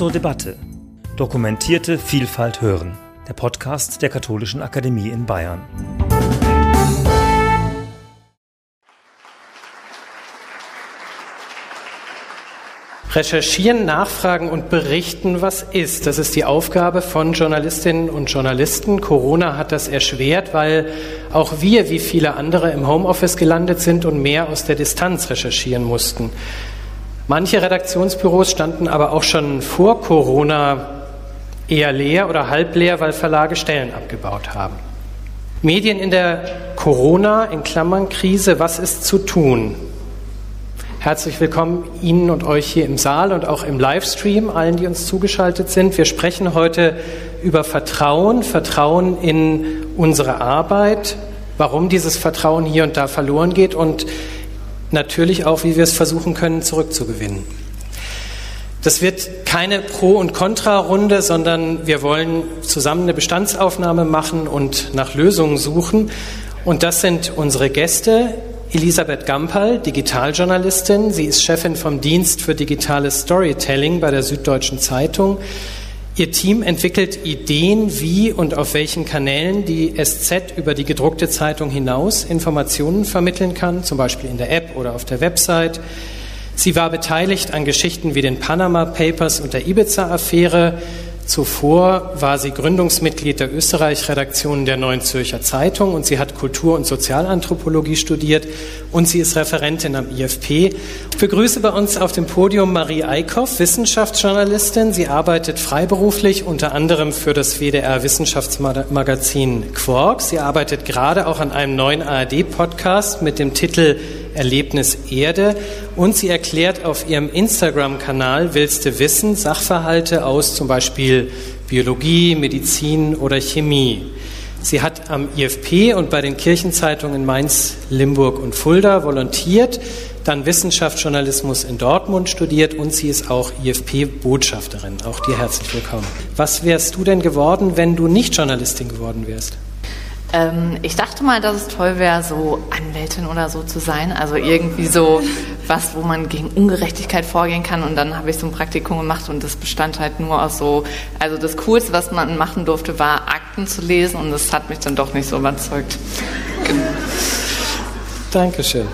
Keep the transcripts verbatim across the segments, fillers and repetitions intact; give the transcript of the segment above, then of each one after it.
Zur Debatte. Dokumentierte Vielfalt hören. Der Podcast der Katholischen Akademie in Bayern. Recherchieren, nachfragen und berichten, was ist. Das ist die Aufgabe von Journalistinnen und Journalisten. Corona hat das erschwert, weil auch wir, wie viele andere, im Homeoffice gelandet sind und mehr aus der Distanz recherchieren mussten. Manche Redaktionsbüros standen aber auch schon vor Corona eher leer oder halb leer, weil Verlage Stellen abgebaut haben. Medien in der Corona, in Klammern Krise, was ist zu tun? Herzlich willkommen Ihnen und euch hier im Saal und auch im Livestream, allen, die uns zugeschaltet sind. Wir sprechen heute über Vertrauen, Vertrauen in unsere Arbeit, warum dieses Vertrauen hier und da verloren geht und natürlich auch, wie wir es versuchen können, zurückzugewinnen. Das wird keine Pro- und Kontra-Runde, sondern wir wollen zusammen eine Bestandsaufnahme machen und nach Lösungen suchen. Und das sind unsere Gäste. Elisabeth Gamperl, Digitaljournalistin. Sie ist Chefin vom Dienst für digitales Storytelling bei der Süddeutschen Zeitung. Ihr Team entwickelt Ideen, wie und auf welchen Kanälen die S Z über die gedruckte Zeitung hinaus Informationen vermitteln kann, zum Beispiel in der App oder auf der Website. Sie war beteiligt an Geschichten wie den Panama Papers und der Ibiza-Affäre. Zuvor war sie Gründungsmitglied der Österreich-Redaktion der Neuen Zürcher Zeitung und sie hat Kultur- und Sozialanthropologie studiert und sie ist Referentin am I F P. Ich begrüße bei uns auf dem Podium Marie Eickhoff, Wissenschaftsjournalistin. Sie arbeitet freiberuflich unter anderem für das W D R-Wissenschaftsmagazin Quarks. Sie arbeitet gerade auch an einem neuen A R D-Podcast mit dem Titel Erlebnis Erde und sie erklärt auf ihrem Instagram-Kanal Willste Wissen Sachverhalte aus zum Beispiel Biologie, Medizin oder Chemie. Sie hat am I F P und bei den Kirchenzeitungen Mainz, Limburg und Fulda volontiert, dann Wissenschaftsjournalismus in Dortmund studiert und sie ist auch I F P-Botschafterin. Auch dir herzlich willkommen. Was wärst du denn geworden, wenn du nicht Journalistin geworden wärst? Ich dachte mal, dass es toll wäre, so Anwältin oder so zu sein, also irgendwie so was, wo man gegen Ungerechtigkeit vorgehen kann, und dann habe ich so ein Praktikum gemacht und das bestand halt nur aus so, also das Coolste, was man machen durfte, war Akten zu lesen, und das hat mich dann doch nicht so überzeugt. Genau. Dankeschön.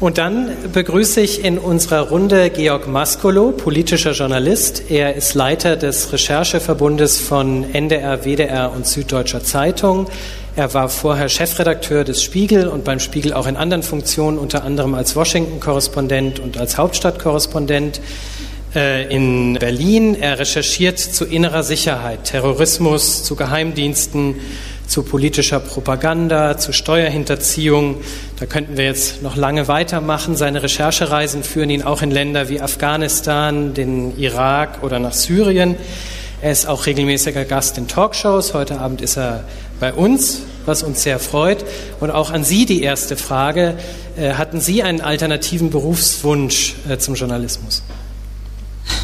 Und dann begrüße ich in unserer Runde Georg Mascolo, politischer Journalist. Er ist Leiter des Rechercheverbundes von N D R, W D R und Süddeutscher Zeitung. Er war vorher Chefredakteur des Spiegel und beim Spiegel auch in anderen Funktionen, unter anderem als Washington-Korrespondent und als Hauptstadtkorrespondent äh, in Berlin. Er recherchiert zu innerer Sicherheit, Terrorismus, zu Geheimdiensten, zu politischer Propaganda, zu Steuerhinterziehung. Da könnten wir jetzt noch lange weitermachen. Seine Recherchereisen führen ihn auch in Länder wie Afghanistan, den Irak oder nach Syrien. Er ist auch regelmäßiger Gast in Talkshows. Heute Abend ist er bei uns, was uns sehr freut. Und auch an Sie die erste Frage. Hatten Sie einen alternativen Berufswunsch zum Journalismus?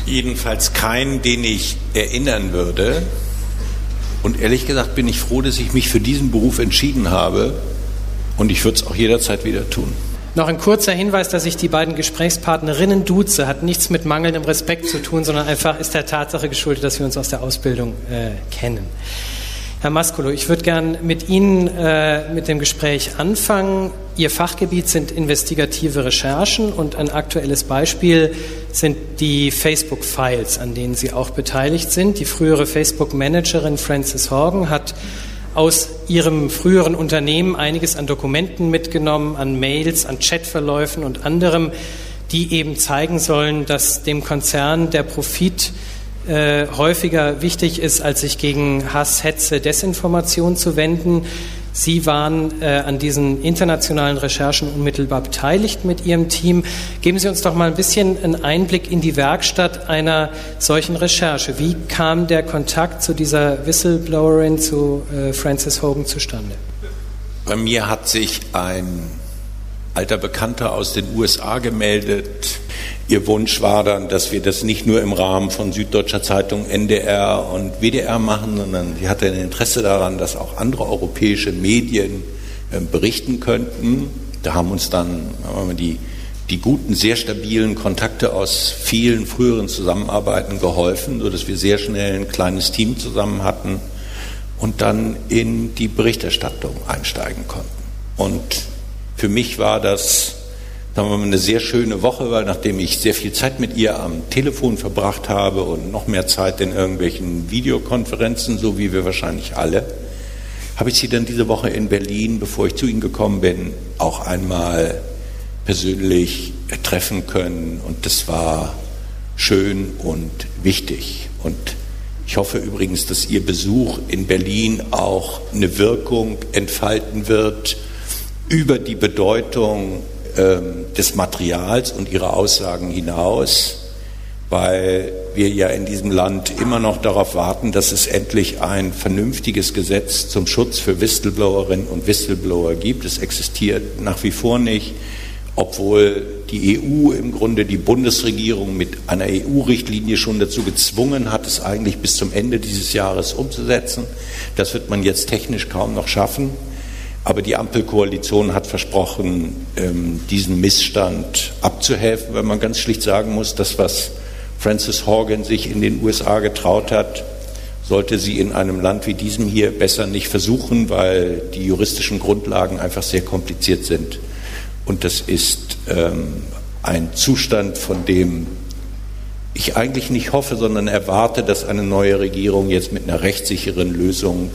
Jedenfalls keinen, den ich erinnern würde. Und ehrlich gesagt bin ich froh, dass ich mich für diesen Beruf entschieden habe, und ich würde es auch jederzeit wieder tun. Noch ein kurzer Hinweis, dass ich die beiden Gesprächspartnerinnen duze, hat nichts mit mangelndem Respekt zu tun, sondern einfach ist der Tatsache geschuldet, dass wir uns aus der Ausbildung äh, kennen. Herr Mascolo, ich würde gern mit Ihnen äh, mit dem Gespräch anfangen. Ihr Fachgebiet sind investigative Recherchen, und ein aktuelles Beispiel sind die Facebook-Files, an denen Sie auch beteiligt sind. Die frühere Facebook-Managerin Frances Haugen hat aus ihrem früheren Unternehmen einiges an Dokumenten mitgenommen, an Mails, an Chatverläufen und anderem, die eben zeigen sollen, dass dem Konzern der Profit Äh, häufiger wichtig ist, als sich gegen Hass, Hetze, Desinformation zu wenden. Sie waren äh, an diesen internationalen Recherchen unmittelbar beteiligt mit Ihrem Team. Geben Sie uns doch mal ein bisschen einen Einblick in die Werkstatt einer solchen Recherche. Wie kam der Kontakt zu dieser Whistleblowerin, zu äh, Frances Haugen, zustande? Bei mir hat sich ein alter Bekannter aus den U S A gemeldet. Ihr Wunsch war dann, dass wir das nicht nur im Rahmen von Süddeutscher Zeitung, N D R und W D R machen, sondern sie hatte ein Interesse daran, dass auch andere europäische Medien äh, berichten könnten. Da haben uns dann haben wir die die guten, sehr stabilen Kontakte aus vielen früheren Zusammenarbeiten geholfen, sodass wir sehr schnell ein kleines Team zusammen hatten und dann in die Berichterstattung einsteigen konnten. Und für mich war das, sagen wir mal, eine sehr schöne Woche, weil nachdem ich sehr viel Zeit mit ihr am Telefon verbracht habe und noch mehr Zeit in irgendwelchen Videokonferenzen, so wie wir wahrscheinlich alle, habe ich sie dann diese Woche in Berlin, bevor ich zu Ihnen gekommen bin, auch einmal persönlich treffen können, und das war schön und wichtig. Und ich hoffe übrigens, dass Ihr Besuch in Berlin auch eine Wirkung entfalten wird über die Bedeutung ähm, des Materials und Ihrer Aussagen hinaus, weil wir ja in diesem Land immer noch darauf warten, dass es endlich ein vernünftiges Gesetz zum Schutz für Whistleblowerinnen und Whistleblower gibt. Es existiert nach wie vor nicht, obwohl die E U im Grunde die Bundesregierung mit einer E U-Richtlinie schon dazu gezwungen hat, es eigentlich bis zum Ende dieses Jahres umzusetzen. Das wird man jetzt technisch kaum noch schaffen. Aber die Ampelkoalition hat versprochen, diesen Missstand abzuhelfen, weil man ganz schlicht sagen muss, dass was Frances Haugen sich in den U S A getraut hat, sollte sie in einem Land wie diesem hier besser nicht versuchen, weil die juristischen Grundlagen einfach sehr kompliziert sind. Und das ist ähm, ein Zustand, von dem ich eigentlich nicht hoffe, sondern erwarte, dass eine neue Regierung jetzt mit einer rechtssicheren Lösung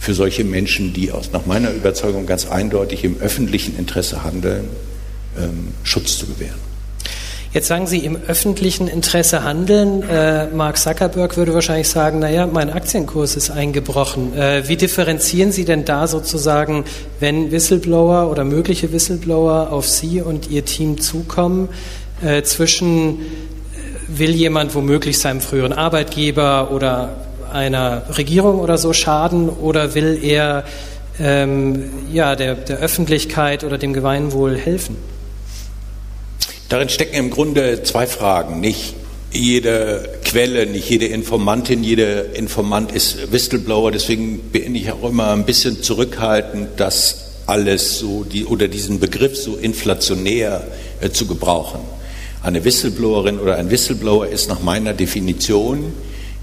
für solche Menschen, die aus, nach meiner Überzeugung ganz eindeutig im öffentlichen Interesse handeln, ähm, Schutz zu gewähren. Jetzt sagen Sie, im öffentlichen Interesse handeln. Äh, Mark Zuckerberg würde wahrscheinlich sagen, naja, mein Aktienkurs ist eingebrochen. Äh, wie differenzieren Sie denn da sozusagen, wenn Whistleblower oder mögliche Whistleblower auf Sie und Ihr Team zukommen, äh, zwischen will jemand womöglich seinem früheren Arbeitgeber oder einer Regierung oder so schaden, oder will er ähm, ja, der, der Öffentlichkeit oder dem Gemeinwohl helfen? Darin stecken im Grunde zwei Fragen. Nicht jede Quelle, nicht jede Informantin, jeder Informant ist Whistleblower. Deswegen bin ich auch immer ein bisschen zurückhaltend, das alles so, die, oder diesen Begriff so inflationär äh, zu gebrauchen. Eine Whistleblowerin oder ein Whistleblower ist nach meiner Definition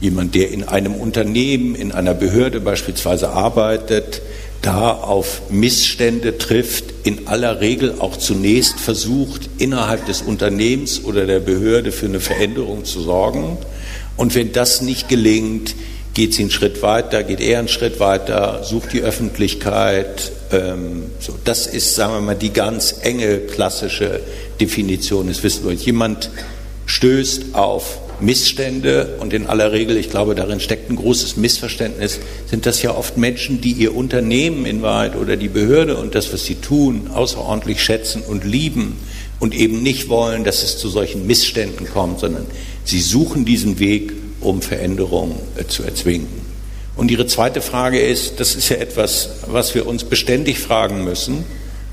jemand, der in einem Unternehmen, in einer Behörde beispielsweise arbeitet, da auf Missstände trifft, in aller Regel auch zunächst versucht, innerhalb des Unternehmens oder der Behörde für eine Veränderung zu sorgen. Und wenn das nicht gelingt, geht sie einen Schritt weiter, geht er einen Schritt weiter, sucht die Öffentlichkeit. Ähm, so, das ist, sagen wir mal, die ganz enge klassische Definition des Wissens. Jemand stößt auf Missstände, und in aller Regel, ich glaube, darin steckt ein großes Missverständnis, sind das ja oft Menschen, die ihr Unternehmen in Wahrheit oder die Behörde und das, was sie tun, außerordentlich schätzen und lieben und eben nicht wollen, dass es zu solchen Missständen kommt, sondern sie suchen diesen Weg, um Veränderungen äh, zu erzwingen. Und Ihre zweite Frage ist, das ist ja etwas, was wir uns beständig fragen müssen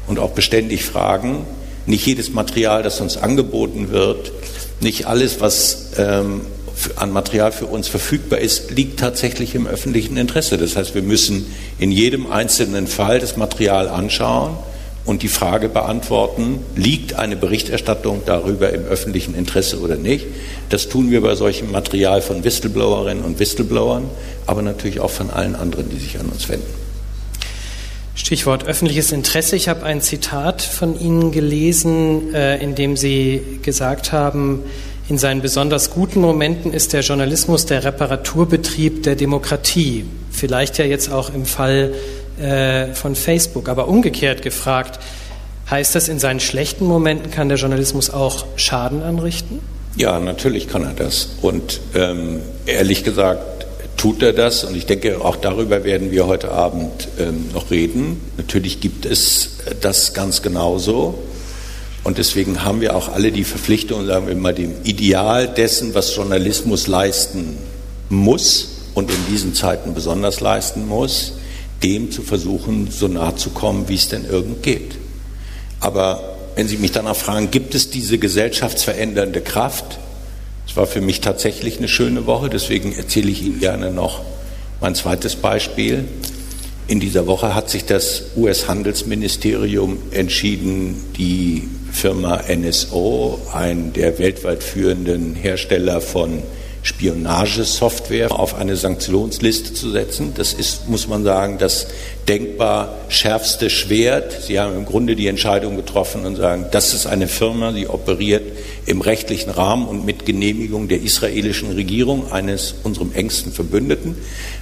und auch beständig fragen. Nicht jedes Material, das uns angeboten wird, nicht alles, was ähm, an Material für uns verfügbar ist, liegt tatsächlich im öffentlichen Interesse. Das heißt, wir müssen in jedem einzelnen Fall das Material anschauen und die Frage beantworten, liegt eine Berichterstattung darüber im öffentlichen Interesse oder nicht. Das tun wir bei solchem Material von Whistleblowerinnen und Whistleblowern, aber natürlich auch von allen anderen, die sich an uns wenden. Stichwort öffentliches Interesse. Ich habe ein Zitat von Ihnen gelesen, in dem Sie gesagt haben, in seinen besonders guten Momenten ist der Journalismus der Reparaturbetrieb der Demokratie. Vielleicht ja jetzt auch im Fall von Facebook. Aber umgekehrt gefragt, heißt das, in seinen schlechten Momenten kann der Journalismus auch Schaden anrichten? Ja, natürlich kann er das. Und ähm, ehrlich gesagt, tut er das, und ich denke, auch darüber werden wir heute Abend ähm, noch reden. Natürlich gibt es das ganz genauso, und deswegen haben wir auch alle die Verpflichtung, sagen wir mal, dem Ideal dessen, was Journalismus leisten muss und in diesen Zeiten besonders leisten muss, dem zu versuchen, so nah zu kommen, wie es denn irgend geht. Aber wenn Sie mich danach fragen, gibt es diese gesellschaftsverändernde Kraft? Es war für mich tatsächlich eine schöne Woche, deswegen erzähle ich Ihnen gerne noch mein zweites Beispiel. In dieser Woche hat sich das U S-Handelsministerium entschieden, die Firma N S O, ein der weltweit führenden Hersteller von Spionagesoftware, auf eine Sanktionsliste zu setzen. Das ist, muss man sagen, das denkbar schärfste Schwert. Sie haben im Grunde die Entscheidung getroffen und sagen, das ist eine Firma, die operiert im rechtlichen Rahmen und mit Genehmigung der israelischen Regierung, eines unserem engsten Verbündeten.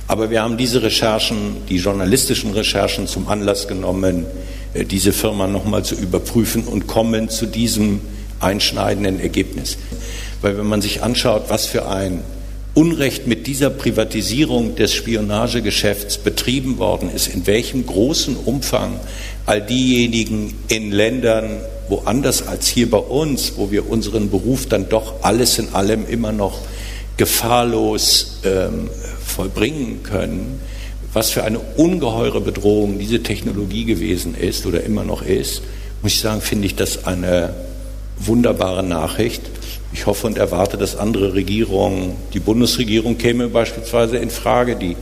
Aber wir haben diese Recherchen, die journalistischen Recherchen, zum Anlass genommen, diese Firma nochmal zu überprüfen und kommen zu diesem einschneidenden Ergebnis. Weil wenn man sich anschaut, was für ein Unrecht mit dieser Privatisierung des Spionagegeschäfts betrieben worden ist, in welchem großen Umfang all diejenigen in Ländern woanders als hier bei uns, wo wir unseren Beruf dann doch alles in allem immer noch gefahrlos ähm, vollbringen können, was für eine ungeheure Bedrohung diese Technologie gewesen ist oder immer noch ist, muss ich sagen, finde ich das eine wunderbare Nachricht. Ich hoffe und erwarte, dass andere Regierungen, die Bundesregierung käme beispielsweise in Frage, die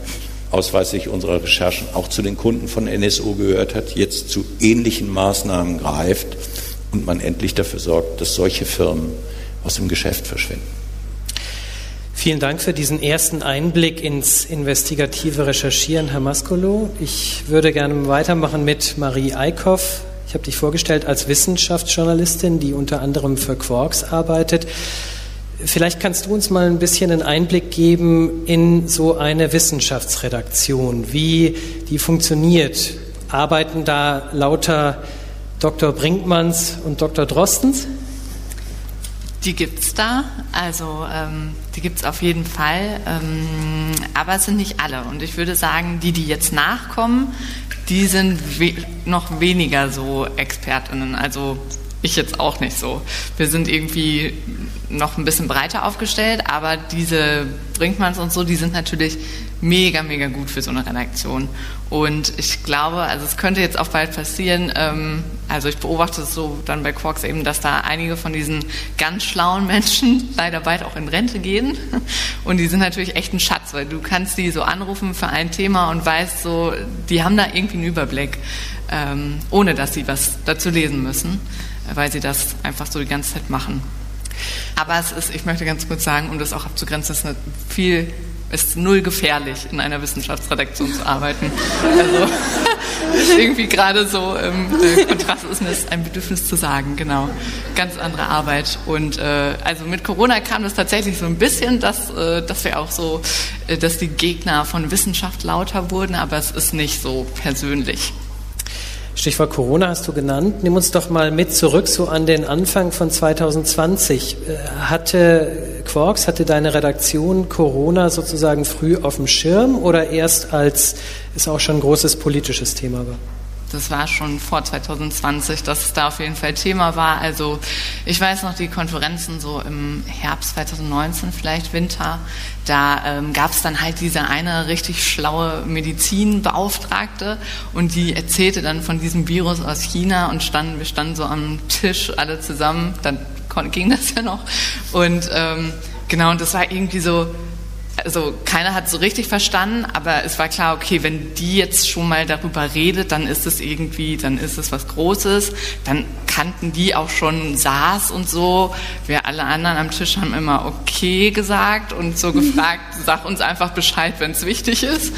ausweislich unserer Recherchen auch zu den Kunden von N S O gehört hat, jetzt zu ähnlichen Maßnahmen greift und man endlich dafür sorgt, dass solche Firmen aus dem Geschäft verschwinden. Vielen Dank für diesen ersten Einblick ins investigative Recherchieren, Herr Mascolo. Ich würde gerne weitermachen mit Marie Eickhoff. Ich habe dich vorgestellt als Wissenschaftsjournalistin, die unter anderem für Quarks arbeitet. Vielleicht kannst du uns mal ein bisschen einen Einblick geben in so eine Wissenschaftsredaktion, wie die funktioniert. Arbeiten da lauter Doktor Brinkmanns und Doktor Drostens? Die gibt's da, also ähm, die gibt's auf jeden Fall, ähm, aber es sind nicht alle. Und ich würde sagen, die, die jetzt nachkommen, die sind we- noch weniger so ExpertInnen, also ich jetzt auch nicht so. Wir sind irgendwie noch ein bisschen breiter aufgestellt, aber diese Brinkmanns und so, die sind natürlich mega, mega gut für so eine Redaktion. Und ich glaube, also es könnte jetzt auch bald passieren, ähm, also ich beobachte es so dann bei Quarks eben, dass da einige von diesen ganz schlauen Menschen leider bald auch in Rente gehen. Und die sind natürlich echt ein Schatz, weil du kannst die so anrufen für ein Thema und weißt so, die haben da irgendwie einen Überblick, ähm, ohne dass sie was dazu lesen müssen, weil sie das einfach so die ganze Zeit machen. Aber es ist, ich möchte ganz kurz sagen, um das auch abzugrenzen, es ist eine viel... Es ist null gefährlich, in einer Wissenschaftsredaktion zu arbeiten. Also irgendwie gerade so im ähm, Kontrast ist mir ein Bedürfnis zu sagen, genau. Ganz andere Arbeit. Und äh, also mit Corona kam das tatsächlich so ein bisschen, dass, äh, dass wir auch so, äh, dass die Gegner von Wissenschaft lauter wurden, aber es ist nicht so persönlich. Stichwort Corona hast du genannt. Nimm uns doch mal mit zurück, so an den Anfang von zwanzig zwanzig. Hatte Quarks, hatte deine Redaktion Corona sozusagen früh auf dem Schirm oder erst als es auch schon ein großes politisches Thema war? Das war schon vor zwanzig zwanzig, dass es da auf jeden Fall Thema war. Also ich weiß noch, die Konferenzen so im Herbst zwanzig neunzehn, vielleicht Winter, da ähm, gab es dann halt diese eine richtig schlaue Medizinbeauftragte und die erzählte dann von diesem Virus aus China und standen, wir standen so am Tisch alle zusammen, dann ging das ja noch. Und ähm, genau, und das war irgendwie so... Also keiner hat so richtig verstanden, aber es war klar, okay, wenn die jetzt schon mal darüber redet, dann ist es irgendwie, dann ist es was Großes. Dann kannten die auch schon SARS und so. Wir alle anderen am Tisch haben immer okay gesagt und so gefragt, sag uns einfach Bescheid, wenn es wichtig ist.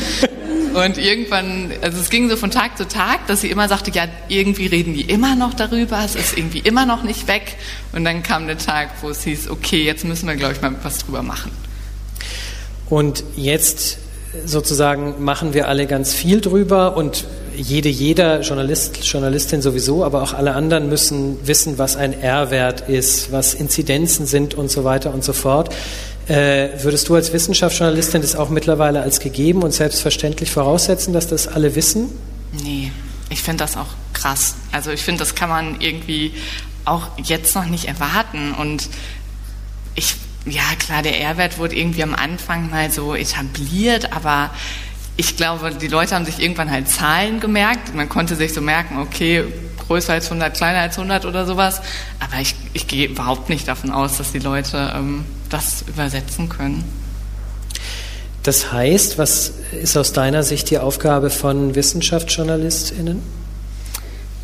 Und irgendwann, also es ging so von Tag zu Tag, dass sie immer sagte, ja, irgendwie reden die immer noch darüber, es ist irgendwie immer noch nicht weg. Und dann kam der Tag, wo es hieß, okay, jetzt müssen wir, glaube ich, mal was drüber machen. Und jetzt sozusagen machen wir alle ganz viel drüber und jede, jeder, Journalist, Journalistin sowieso, aber auch alle anderen müssen wissen, was ein R-Wert ist, was Inzidenzen sind und so weiter und so fort. Äh, würdest du als Wissenschaftsjournalistin das auch mittlerweile als gegeben und selbstverständlich voraussetzen, dass das alle wissen? Nee, ich finde das auch krass. Also ich finde, das kann man irgendwie auch jetzt noch nicht erwarten und ich... Ja, klar, der R-Wert wurde irgendwie am Anfang mal so etabliert, aber ich glaube, die Leute haben sich irgendwann halt Zahlen gemerkt. Man konnte sich so merken, okay, größer als hundert, kleiner als hundert oder sowas. Aber ich, ich gehe überhaupt nicht davon aus, dass die Leute ähm, das übersetzen können. Das heißt, was ist aus deiner Sicht die Aufgabe von WissenschaftsjournalistInnen?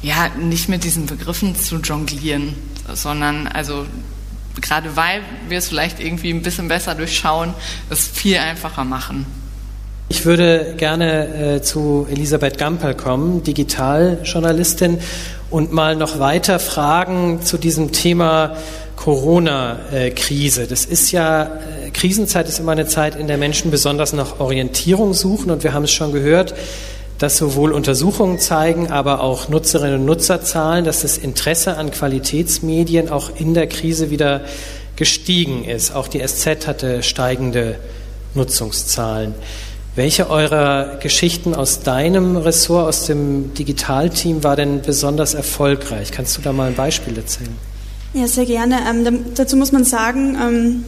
ja, nicht mit diesen Begriffen zu jonglieren, sondern also gerade weil wir es vielleicht irgendwie ein bisschen besser durchschauen, es viel einfacher machen. Ich würde gerne äh, zu Elisabeth Gamperl kommen, Digitaljournalistin, und mal noch weiter fragen zu diesem Thema Corona-Krise. Das ist ja, Krisenzeit ist immer eine Zeit, in der Menschen besonders nach Orientierung suchen, und wir haben es schon gehört, dass sowohl Untersuchungen zeigen, aber auch Nutzerinnen und Nutzer zahlen, dass das Interesse an Qualitätsmedien auch in der Krise wieder gestiegen ist. Auch die S Z hatte steigende Nutzungszahlen. Welche eurer Geschichten aus deinem Ressort, aus dem Digitalteam, war denn besonders erfolgreich? Kannst du da mal ein Beispiel erzählen? Ja, sehr gerne. Ähm, dazu muss man sagen, ähm,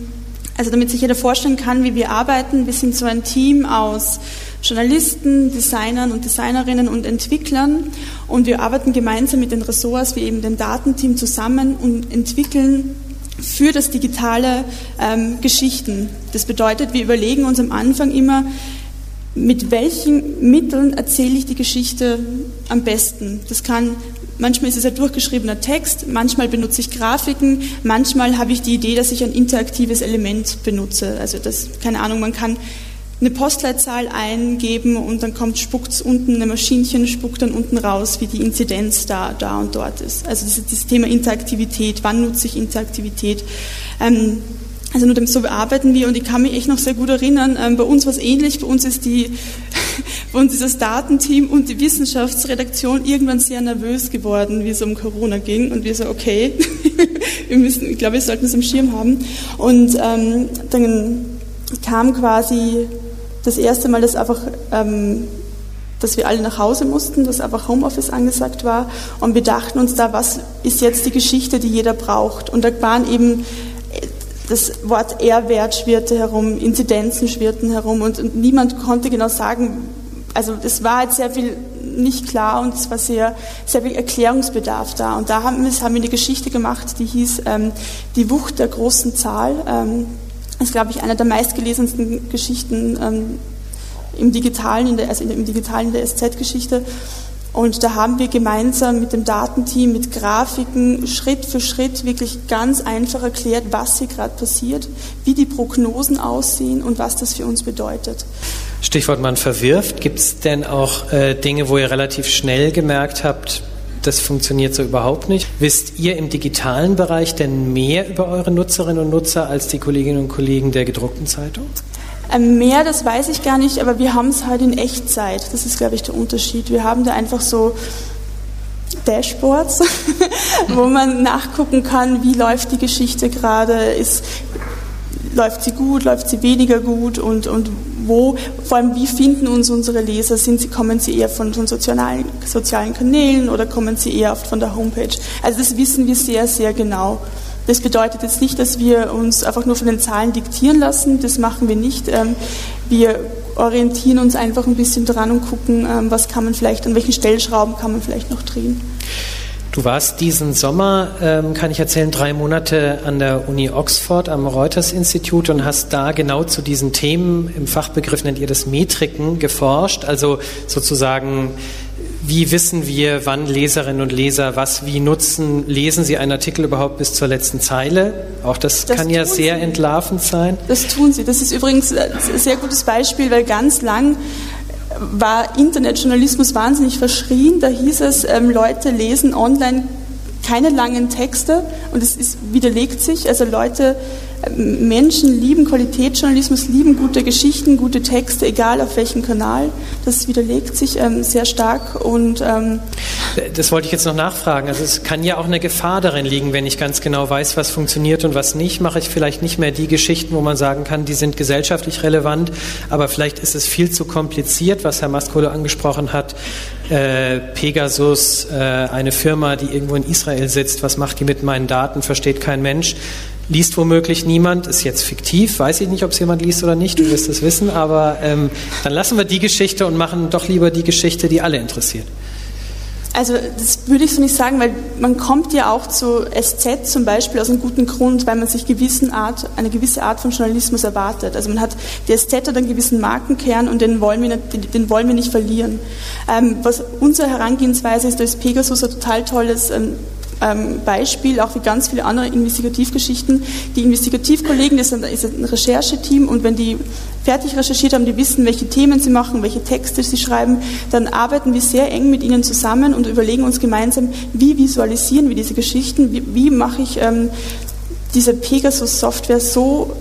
also damit sich jeder vorstellen kann, wie wir arbeiten, wir sind so ein Team aus Journalisten, Designern und Designerinnen und Entwicklern, und wir arbeiten gemeinsam mit den Ressorts, wie eben dem Datenteam, zusammen und entwickeln für das Digitale ähm, Geschichten. Das bedeutet, wir überlegen uns am Anfang immer, mit welchen Mitteln erzähle ich die Geschichte am besten. Das kann, manchmal ist es ein durchgeschriebener Text, manchmal benutze ich Grafiken, manchmal habe ich die Idee, dass ich ein interaktives Element benutze. Also das, keine Ahnung, man kann eine Postleitzahl eingeben und dann kommt, spuckt unten, ein Maschinchen spuckt dann unten raus, wie die Inzidenz da, da und dort ist. Also das ist das Thema Interaktivität, wann nutze ich Interaktivität? Ähm, Also nur so arbeiten wir, und ich kann mich echt noch sehr gut erinnern, ähm, bei uns war es ähnlich, bei uns ist die, bei uns ist das Datenteam und die Wissenschaftsredaktion irgendwann sehr nervös geworden, wie es um Corona ging, und wir so, okay, wir müssen, ich glaube, wir sollten es am Schirm haben, und ähm, dann kam quasi das erste Mal, dass einfach, ähm, dass wir alle nach Hause mussten, dass einfach Homeoffice angesagt war, und wir dachten uns da, was ist jetzt die Geschichte, die jeder braucht, und da waren eben das Wort R-Wert schwirrte herum, Inzidenzen schwirrten herum, und, und niemand konnte genau sagen, also es war halt sehr viel nicht klar, und es war sehr, sehr viel Erklärungsbedarf da. Und da haben wir, haben wir eine Geschichte gemacht, die hieß ähm, Die Wucht der großen Zahl. Ähm, das ist, glaube ich, einer der meistgelesensten Geschichten ähm, im Digitalen, in der, also im Digitalen in der S Z-Geschichte. Und da haben wir gemeinsam mit dem Datenteam, mit Grafiken, Schritt für Schritt wirklich ganz einfach erklärt, was hier gerade passiert, wie die Prognosen aussehen und was das für uns bedeutet. Stichwort man verwirft. Gibt es denn auch äh, Dinge, wo ihr relativ schnell gemerkt habt, das funktioniert so überhaupt nicht? Wisst ihr im digitalen Bereich denn mehr über eure Nutzerinnen und Nutzer als die Kolleginnen und Kollegen der gedruckten Zeitung? Mehr, das weiß ich gar nicht, aber wir haben es halt in Echtzeit. Das ist, glaube ich, der Unterschied. Wir haben da einfach so Dashboards, wo man nachgucken kann, wie läuft die Geschichte gerade, ist, läuft sie gut, läuft sie weniger gut, und, und wo, vor allem, wie finden uns unsere Leser? Sind sie, kommen sie eher von, von sozialen, sozialen Kanälen oder kommen sie eher oft von der Homepage? Also das wissen wir sehr, sehr genau. Das bedeutet jetzt nicht, dass wir uns einfach nur von den Zahlen diktieren lassen, das machen wir nicht. Wir orientieren uns einfach ein bisschen dran und gucken, was kann man vielleicht, an welchen Stellschrauben kann man vielleicht noch drehen. Du warst diesen Sommer, kann ich erzählen, drei Monate an der Uni Oxford am Reuters-Institut und hast da genau zu diesen Themen, im Fachbegriff nennt ihr das Metriken, geforscht, also sozusagen: Wie wissen wir, wann Leserinnen und Leser was wie nutzen? Lesen sie einen Artikel überhaupt bis zur letzten Zeile? Auch das, das kann ja sehr sie. entlarvend sein. Das tun sie. Das ist übrigens ein sehr gutes Beispiel, weil ganz lang war Internetjournalismus wahnsinnig verschrien. Da hieß es, ähm, Leute lesen online keine langen Texte, und es ist, widerlegt sich. Also Leute, Menschen lieben Qualitätsjournalismus, lieben gute Geschichten, gute Texte, egal auf welchem Kanal. Das widerlegt sich ähm, sehr stark. Und ähm das wollte ich jetzt noch nachfragen. Also es kann ja auch eine Gefahr darin liegen, wenn ich ganz genau weiß, was funktioniert und was nicht, mache ich vielleicht nicht mehr die Geschichten, wo man sagen kann, die sind gesellschaftlich relevant, aber vielleicht ist es viel zu kompliziert, was Herr Mascolo angesprochen hat. Äh, Pegasus, äh, eine Firma, die irgendwo in Israel sitzt, was macht die mit meinen Daten, versteht kein Mensch. Liest womöglich niemand, ist jetzt fiktiv, weiß ich nicht, ob es jemand liest oder nicht, du wirst es wissen, aber ähm, dann lassen wir die Geschichte und machen doch lieber die Geschichte, die alle interessiert. Also das würde ich so nicht sagen, weil man kommt ja auch zu S Z zum Beispiel aus einem guten Grund, weil man sich gewissen Art, eine gewisse Art von Journalismus erwartet. Also man hat, die S Z hat einen gewissen Markenkern und den wollen wir nicht, den, den wollen wir nicht verlieren. Ähm, was unsere Herangehensweise ist, da ist Pegasus ein total tolles ähm, Beispiel, auch wie ganz viele andere Investigativgeschichten. Die Investigativkollegen, das ist ein Rechercheteam und wenn die fertig recherchiert haben, die wissen, welche Themen sie machen, welche Texte sie schreiben, dann arbeiten wir sehr eng mit ihnen zusammen und überlegen uns gemeinsam, wie visualisieren wir diese Geschichten, wie, wie mache ich ähm, diese Pegasus-Software so,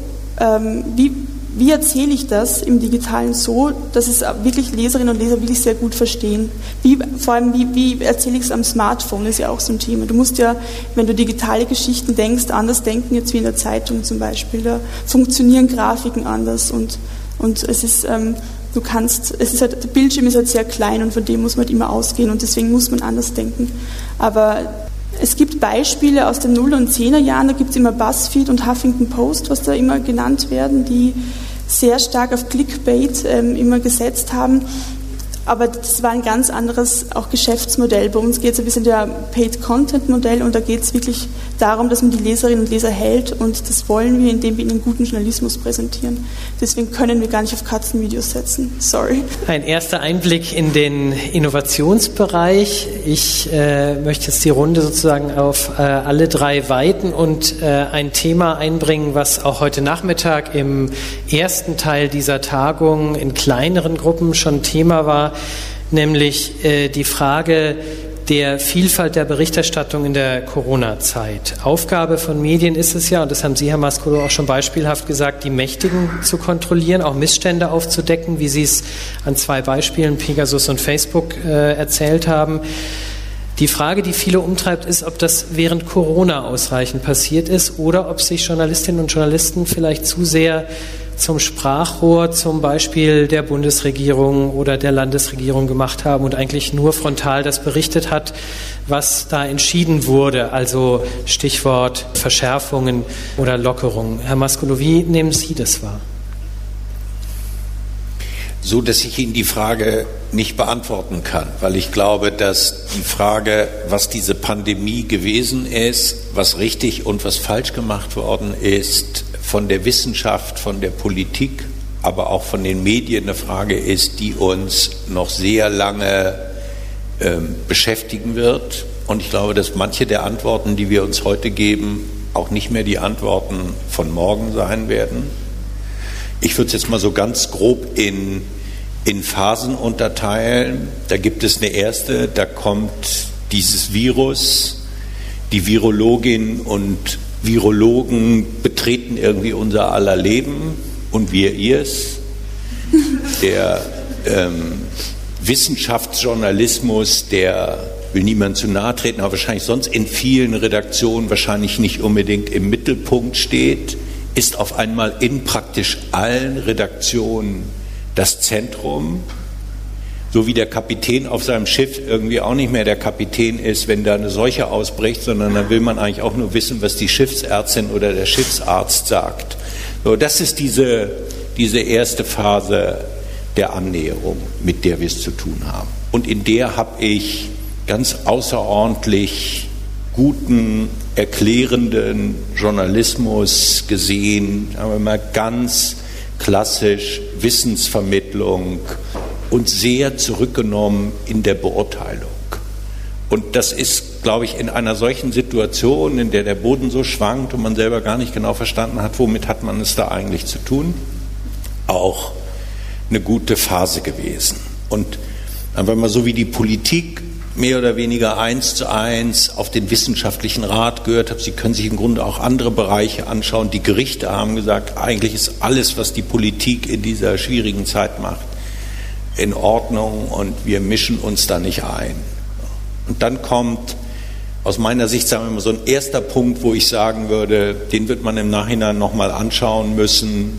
ähm, wie, wie erzähle ich das im Digitalen so, dass es wirklich Leserinnen und Leser wirklich sehr gut verstehen. Wie, vor allem, wie, wie erzähle ich es am Smartphone, ist ja auch so ein Thema. Du musst ja, wenn du digitale Geschichten denkst, anders denken jetzt wie in der Zeitung zum Beispiel. Da funktionieren Grafiken anders und, und es ist, ähm, du kannst, es ist halt, der Bildschirm ist halt sehr klein und von dem muss man halt immer ausgehen und deswegen muss man anders denken. Aber es gibt Beispiele aus den Nuller- und Zehnerjahren, da gibt es immer BuzzFeed und Huffington Post, was da immer genannt werden, die sehr stark auf Clickbait ähm, immer gesetzt haben. Aber das war ein ganz anderes auch Geschäftsmodell. Bei uns geht es ein bisschen der Paid-Content-Modell und da geht es wirklich darum, dass man die Leserinnen und Leser hält und das wollen wir, indem wir ihnen guten Journalismus präsentieren. Deswegen können wir gar nicht auf Katzenvideos setzen. Sorry. Ein erster Einblick in den Innovationsbereich. Ich äh, möchte jetzt die Runde sozusagen auf äh, alle drei weiten und äh, ein Thema einbringen, was auch heute Nachmittag im ersten Teil dieser Tagung in kleineren Gruppen schon Thema war, nämlich äh, die Frage der Vielfalt der Berichterstattung in der Corona-Zeit. Aufgabe von Medien ist es ja, und das haben Sie, Herr Mascolo, auch schon beispielhaft gesagt, die Mächtigen zu kontrollieren, auch Missstände aufzudecken, wie Sie es an zwei Beispielen, Pegasus und Facebook, äh, erzählt haben. Die Frage, die viele umtreibt, ist, ob das während Corona ausreichend passiert ist oder ob sich Journalistinnen und Journalisten vielleicht zu sehr zum Sprachrohr zum Beispiel der Bundesregierung oder der Landesregierung gemacht haben und eigentlich nur frontal das berichtet hat, was da entschieden wurde, also Stichwort Verschärfungen oder Lockerungen. Herr Mascolo, wie nehmen Sie das wahr? So, dass ich Ihnen die Frage nicht beantworten kann, weil ich glaube, dass die Frage, was diese Pandemie gewesen ist, was richtig und was falsch gemacht worden ist, von der Wissenschaft, von der Politik, aber auch von den Medien eine Frage ist, die uns noch sehr lange ähm, beschäftigen wird. Und ich glaube, dass manche der Antworten, die wir uns heute geben, auch nicht mehr die Antworten von morgen sein werden. Ich würde es jetzt mal so ganz grob in, in Phasen unterteilen. Da gibt es eine erste, da kommt dieses Virus, die Virologinnen und Virologen betreten irgendwie unser aller Leben und wir ihrs. Der ähm, Wissenschaftsjournalismus, der will niemand zu nahe treten, aber wahrscheinlich sonst in vielen Redaktionen wahrscheinlich nicht unbedingt im Mittelpunkt steht, ist auf einmal in praktisch allen Redaktionen das Zentrum, so wie der Kapitän auf seinem Schiff irgendwie auch nicht mehr der Kapitän ist, wenn da eine Seuche ausbricht, sondern dann will man eigentlich auch nur wissen, was die Schiffsärztin oder der Schiffsarzt sagt. So, das ist diese, diese erste Phase der Annäherung, mit der wir es zu tun haben. Und in der habe ich ganz außerordentlich guten, erklärenden Journalismus gesehen, haben wir mal ganz klassisch Wissensvermittlung und sehr zurückgenommen in der Beurteilung. Und das ist, glaube ich, in einer solchen Situation, in der der Boden so schwankt und man selber gar nicht genau verstanden hat, womit hat man es da eigentlich zu tun, auch eine gute Phase gewesen. Und einfach mal so wie die Politik mehr oder weniger eins zu eins auf den wissenschaftlichen Rat gehört habe. Sie können sich im Grunde auch andere Bereiche anschauen. Die Gerichte haben gesagt, eigentlich ist alles, was die Politik in dieser schwierigen Zeit macht, in Ordnung und wir mischen uns da nicht ein. Und dann kommt aus meiner Sicht, sagen wir mal, so ein erster Punkt, wo ich sagen würde, den wird man im Nachhinein nochmal anschauen müssen,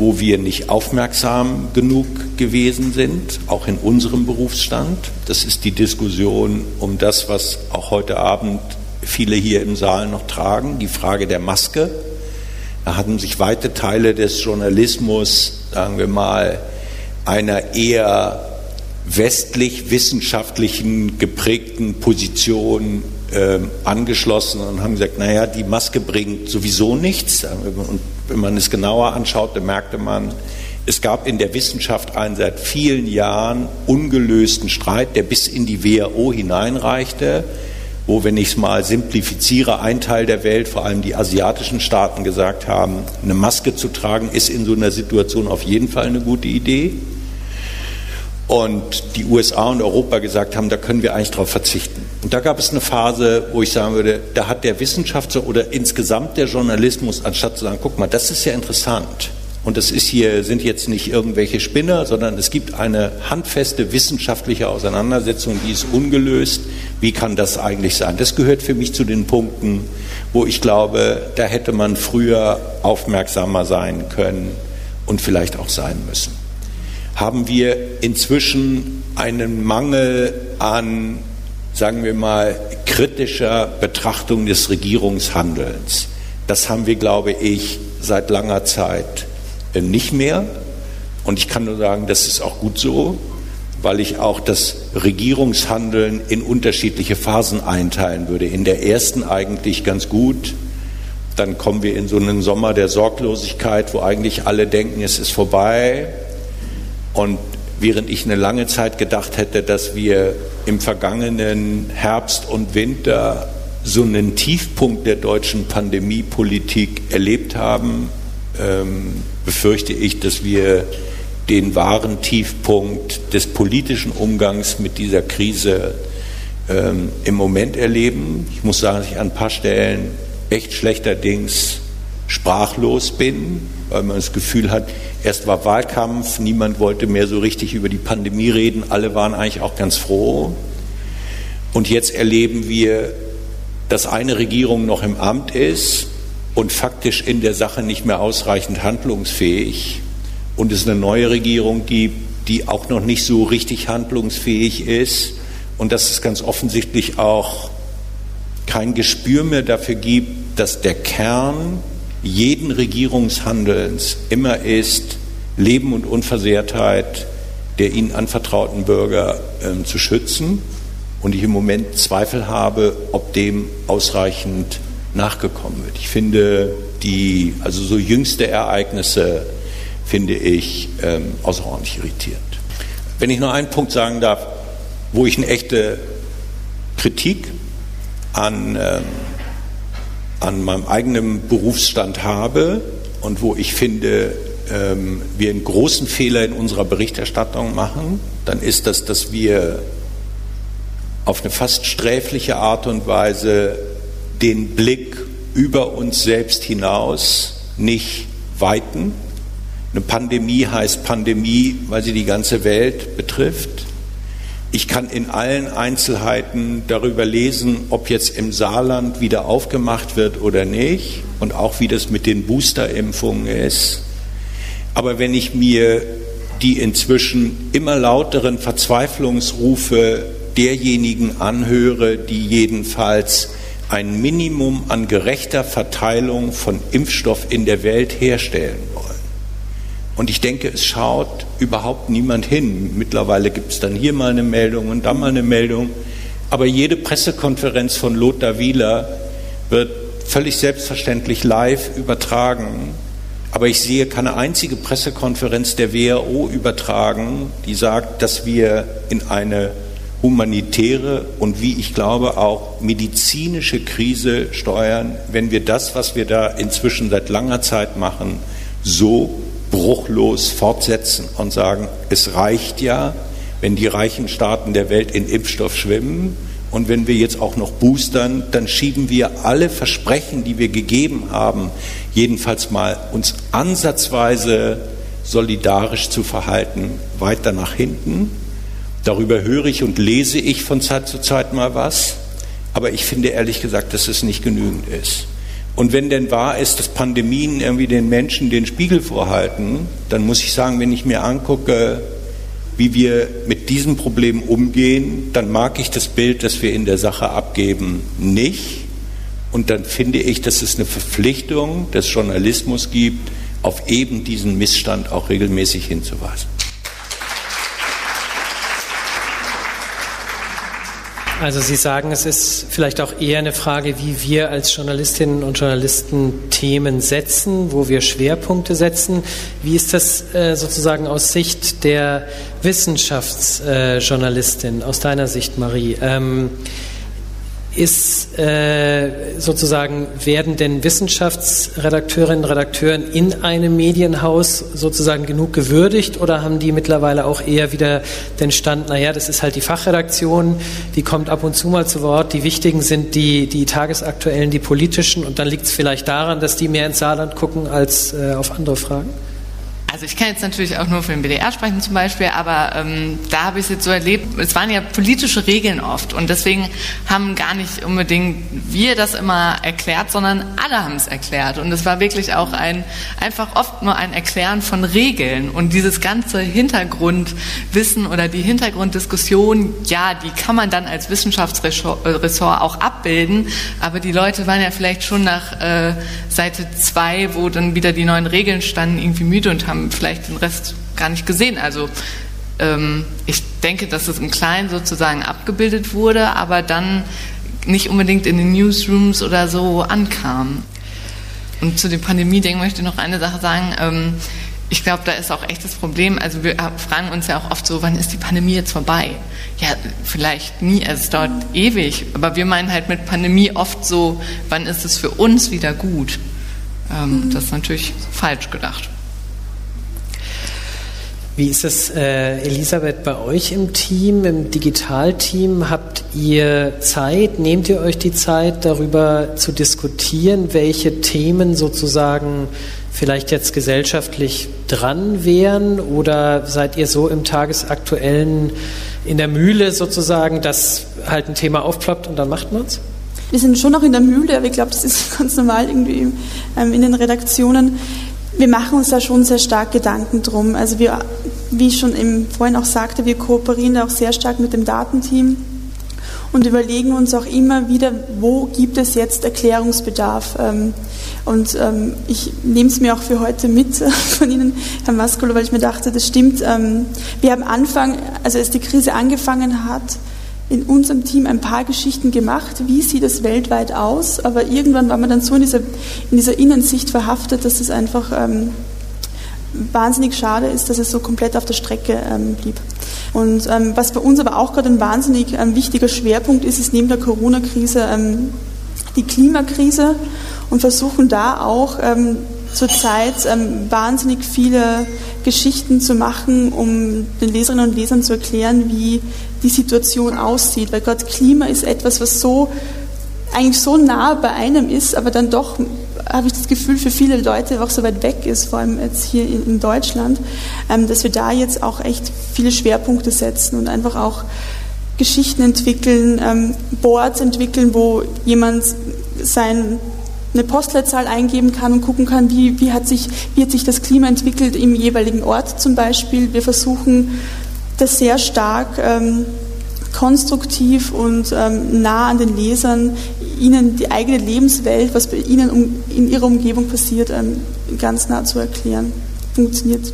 wo wir nicht aufmerksam genug gewesen sind, auch in unserem Berufsstand. Das ist die Diskussion um das, was auch heute Abend viele hier im Saal noch tragen, die Frage der Maske. Da hatten sich weite Teile des Journalismus, sagen wir mal, einer eher westlich wissenschaftlichen geprägten Position äh, angeschlossen und haben gesagt, naja, die Maske bringt sowieso nichts. Und wenn man es genauer anschaute, merkte man, es gab in der Wissenschaft einen seit vielen Jahren ungelösten Streit, der bis in die W H O hineinreichte, wo, wenn ich es mal simplifiziere, ein Teil der Welt, vor allem die asiatischen Staaten, gesagt haben, eine Maske zu tragen ist in so einer Situation auf jeden Fall eine gute Idee. Und die U S A und Europa gesagt haben, da können wir eigentlich darauf verzichten. Und da gab es eine Phase, wo ich sagen würde, da hat der Wissenschaftler oder insgesamt der Journalismus, anstatt zu sagen, guck mal, das ist ja interessant und das ist hier, sind jetzt nicht irgendwelche Spinner, sondern es gibt eine handfeste wissenschaftliche Auseinandersetzung, die ist ungelöst. Wie kann das eigentlich sein? Das gehört für mich zu den Punkten, wo ich glaube, da hätte man früher aufmerksamer sein können und vielleicht auch sein müssen. Haben wir inzwischen einen Mangel an, sagen wir mal, kritischer Betrachtung des Regierungshandelns. Das haben wir, glaube ich, seit langer Zeit nicht mehr. Und ich kann nur sagen, das ist auch gut so, weil ich auch das Regierungshandeln in unterschiedliche Phasen einteilen würde. In der ersten eigentlich ganz gut. Dann kommen wir in so einen Sommer der Sorglosigkeit, wo eigentlich alle denken, es ist vorbei. Und während ich eine lange Zeit gedacht hätte, dass wir im vergangenen Herbst und Winter so einen Tiefpunkt der deutschen Pandemiepolitik erlebt haben, ähm, befürchte ich, dass wir den wahren Tiefpunkt des politischen Umgangs mit dieser Krise ähm, im Moment erleben. Ich muss sagen, dass ich an ein paar Stellen echt schlechterdings sprachlos bin, weil man das Gefühl hat, erst war Wahlkampf, niemand wollte mehr so richtig über die Pandemie reden, alle waren eigentlich auch ganz froh. Und jetzt erleben wir, dass eine Regierung noch im Amt ist und faktisch in der Sache nicht mehr ausreichend handlungsfähig. Und es eine neue Regierung gibt, die auch noch nicht so richtig handlungsfähig ist. Und dass es ganz offensichtlich auch kein Gespür mehr dafür gibt, dass der Kern jeden Regierungshandelns immer ist, Leben und Unversehrtheit der ihnen anvertrauten Bürger äh, zu schützen. Und ich im Moment Zweifel habe, ob dem ausreichend nachgekommen wird. Ich finde, die, also so jüngste Ereignisse, finde ich ähm, außerordentlich irritierend. Wenn ich nur einen Punkt sagen darf, wo ich eine echte Kritik an ähm, an meinem eigenen Berufsstand habe und wo ich finde, ähm, wir einen großen Fehler in unserer Berichterstattung machen, dann ist das, dass wir auf eine fast sträfliche Art und Weise den Blick über uns selbst hinaus nicht weiten. Eine Pandemie heißt Pandemie, weil sie die ganze Welt betrifft. Ich kann in allen Einzelheiten darüber lesen, ob jetzt im Saarland wieder aufgemacht wird oder nicht und auch wie das mit den Boosterimpfungen ist. Aber wenn ich mir die inzwischen immer lauteren Verzweiflungsrufe derjenigen anhöre, die jedenfalls ein Minimum an gerechter Verteilung von Impfstoff in der Welt herstellen wollen, und ich denke, es schaut überhaupt niemand hin. Mittlerweile gibt es dann hier mal eine Meldung und da mal eine Meldung. Aber jede Pressekonferenz von Lothar Wieler wird völlig selbstverständlich live übertragen. Aber ich sehe keine einzige Pressekonferenz der W H O übertragen, die sagt, dass wir in eine humanitäre und, wie ich glaube, auch medizinische Krise steuern, wenn wir das, was wir da inzwischen seit langer Zeit machen, so bruchlos fortsetzen und sagen, es reicht ja, wenn die reichen Staaten der Welt in Impfstoff schwimmen und wenn wir jetzt auch noch boostern, dann schieben wir alle Versprechen, die wir gegeben haben, jedenfalls mal uns ansatzweise solidarisch zu verhalten, weiter nach hinten. Darüber höre ich und lese ich von Zeit zu Zeit mal was, aber ich finde ehrlich gesagt, dass es nicht genügend ist. Und wenn denn wahr ist, dass Pandemien irgendwie den Menschen den Spiegel vorhalten, dann muss ich sagen, wenn ich mir angucke, wie wir mit diesem Problem umgehen, dann mag ich das Bild, das wir in der Sache abgeben, nicht. Und dann finde ich, dass es eine Verpflichtung des Journalismus gibt, auf eben diesen Missstand auch regelmäßig hinzuweisen. Also Sie sagen, es ist vielleicht auch eher eine Frage, wie wir als Journalistinnen und Journalisten Themen setzen, wo wir Schwerpunkte setzen. Wie ist das äh, sozusagen aus Sicht der Wissenschaftsjournalistin, äh, aus deiner Sicht, Marie? Ähm, ist äh, sozusagen, werden denn Wissenschaftsredakteurinnen und Redakteuren in einem Medienhaus sozusagen genug gewürdigt oder haben die mittlerweile auch eher wieder den Stand, naja, das ist halt die Fachredaktion, die kommt ab und zu mal zu Wort, die wichtigen sind die, die tagesaktuellen, die politischen und dann liegt es vielleicht daran, dass die mehr ins Saarland gucken als äh, auf andere Fragen? Also ich kann jetzt natürlich auch nur für den W D R sprechen zum Beispiel, aber ähm, da habe ich es jetzt so erlebt, es waren ja politische Regeln oft und deswegen haben gar nicht unbedingt wir das immer erklärt, sondern alle haben es erklärt und es war wirklich auch ein einfach oft nur ein Erklären von Regeln und dieses ganze Hintergrundwissen oder die Hintergrunddiskussion, ja, die kann man dann als Wissenschaftsressort auch abbilden, aber die Leute waren ja vielleicht schon nach äh, Seite zwei, wo dann wieder die neuen Regeln standen, irgendwie müde und haben vielleicht den Rest gar nicht gesehen. Also ähm, ich denke, dass es im Kleinen sozusagen abgebildet wurde, aber dann nicht unbedingt in den Newsrooms oder so ankam. Und zu dem Pandemie-Ding möchte ich noch eine Sache sagen. Ähm, ich glaube, da ist auch echt das Problem. Also wir fragen uns ja auch oft so, wann ist die Pandemie jetzt vorbei? Ja, vielleicht nie. Also es dauert ewig. Aber wir meinen halt mit Pandemie oft so, wann ist es für uns wieder gut? Ähm, das ist natürlich falsch gedacht. Wie ist es, äh, Elisabeth, bei euch im Team, im Digitalteam? Habt ihr Zeit, nehmt ihr euch die Zeit, darüber zu diskutieren, welche Themen sozusagen vielleicht jetzt gesellschaftlich dran wären? Oder seid ihr so im Tagesaktuellen in der Mühle sozusagen, dass halt ein Thema aufploppt und dann macht man es? Wir sind schon noch in der Mühle, aber ich glaube, das ist ganz normal irgendwie ähm, in den Redaktionen. Wir machen uns da schon sehr stark Gedanken drum. Also wir, wie ich schon eben vorhin auch sagte, wir kooperieren da auch sehr stark mit dem Datenteam und überlegen uns auch immer wieder, wo gibt es jetzt Erklärungsbedarf. Und ich nehme es mir auch für heute mit von Ihnen, Herr Mascolo, weil ich mir dachte, das stimmt. Wir haben Anfang, also als die Krise angefangen hat, in unserem Team ein paar Geschichten gemacht, wie sieht es weltweit aus, aber irgendwann war man dann so in dieser, in dieser Innensicht verhaftet, dass es einfach ähm, wahnsinnig schade ist, dass es so komplett auf der Strecke ähm, blieb. Und ähm, was bei uns aber auch gerade ein wahnsinnig ähm, wichtiger Schwerpunkt ist, ist neben der Corona-Krise ähm, die Klimakrise und versuchen da auch ähm, zurzeit ähm, wahnsinnig viele Geschichten zu machen, um den Leserinnen und Lesern zu erklären, wie die Situation aussieht, weil gerade Klima ist etwas, was so eigentlich so nah bei einem ist, aber dann doch, habe ich das Gefühl, für viele Leute auch so weit weg ist, vor allem jetzt hier in Deutschland, dass wir da jetzt auch echt viele Schwerpunkte setzen und einfach auch Geschichten entwickeln, Boards entwickeln, wo jemand sein eine Postleitzahl eingeben kann und gucken kann, wie, wie, hat sich, wie hat sich das Klima entwickelt im jeweiligen Ort zum Beispiel. Wir versuchen das sehr stark ähm, konstruktiv und ähm, nah an den Lesern, ihnen die eigene Lebenswelt, was bei ihnen um, in ihrer Umgebung passiert, ähm, ganz nah zu erklären. Funktioniert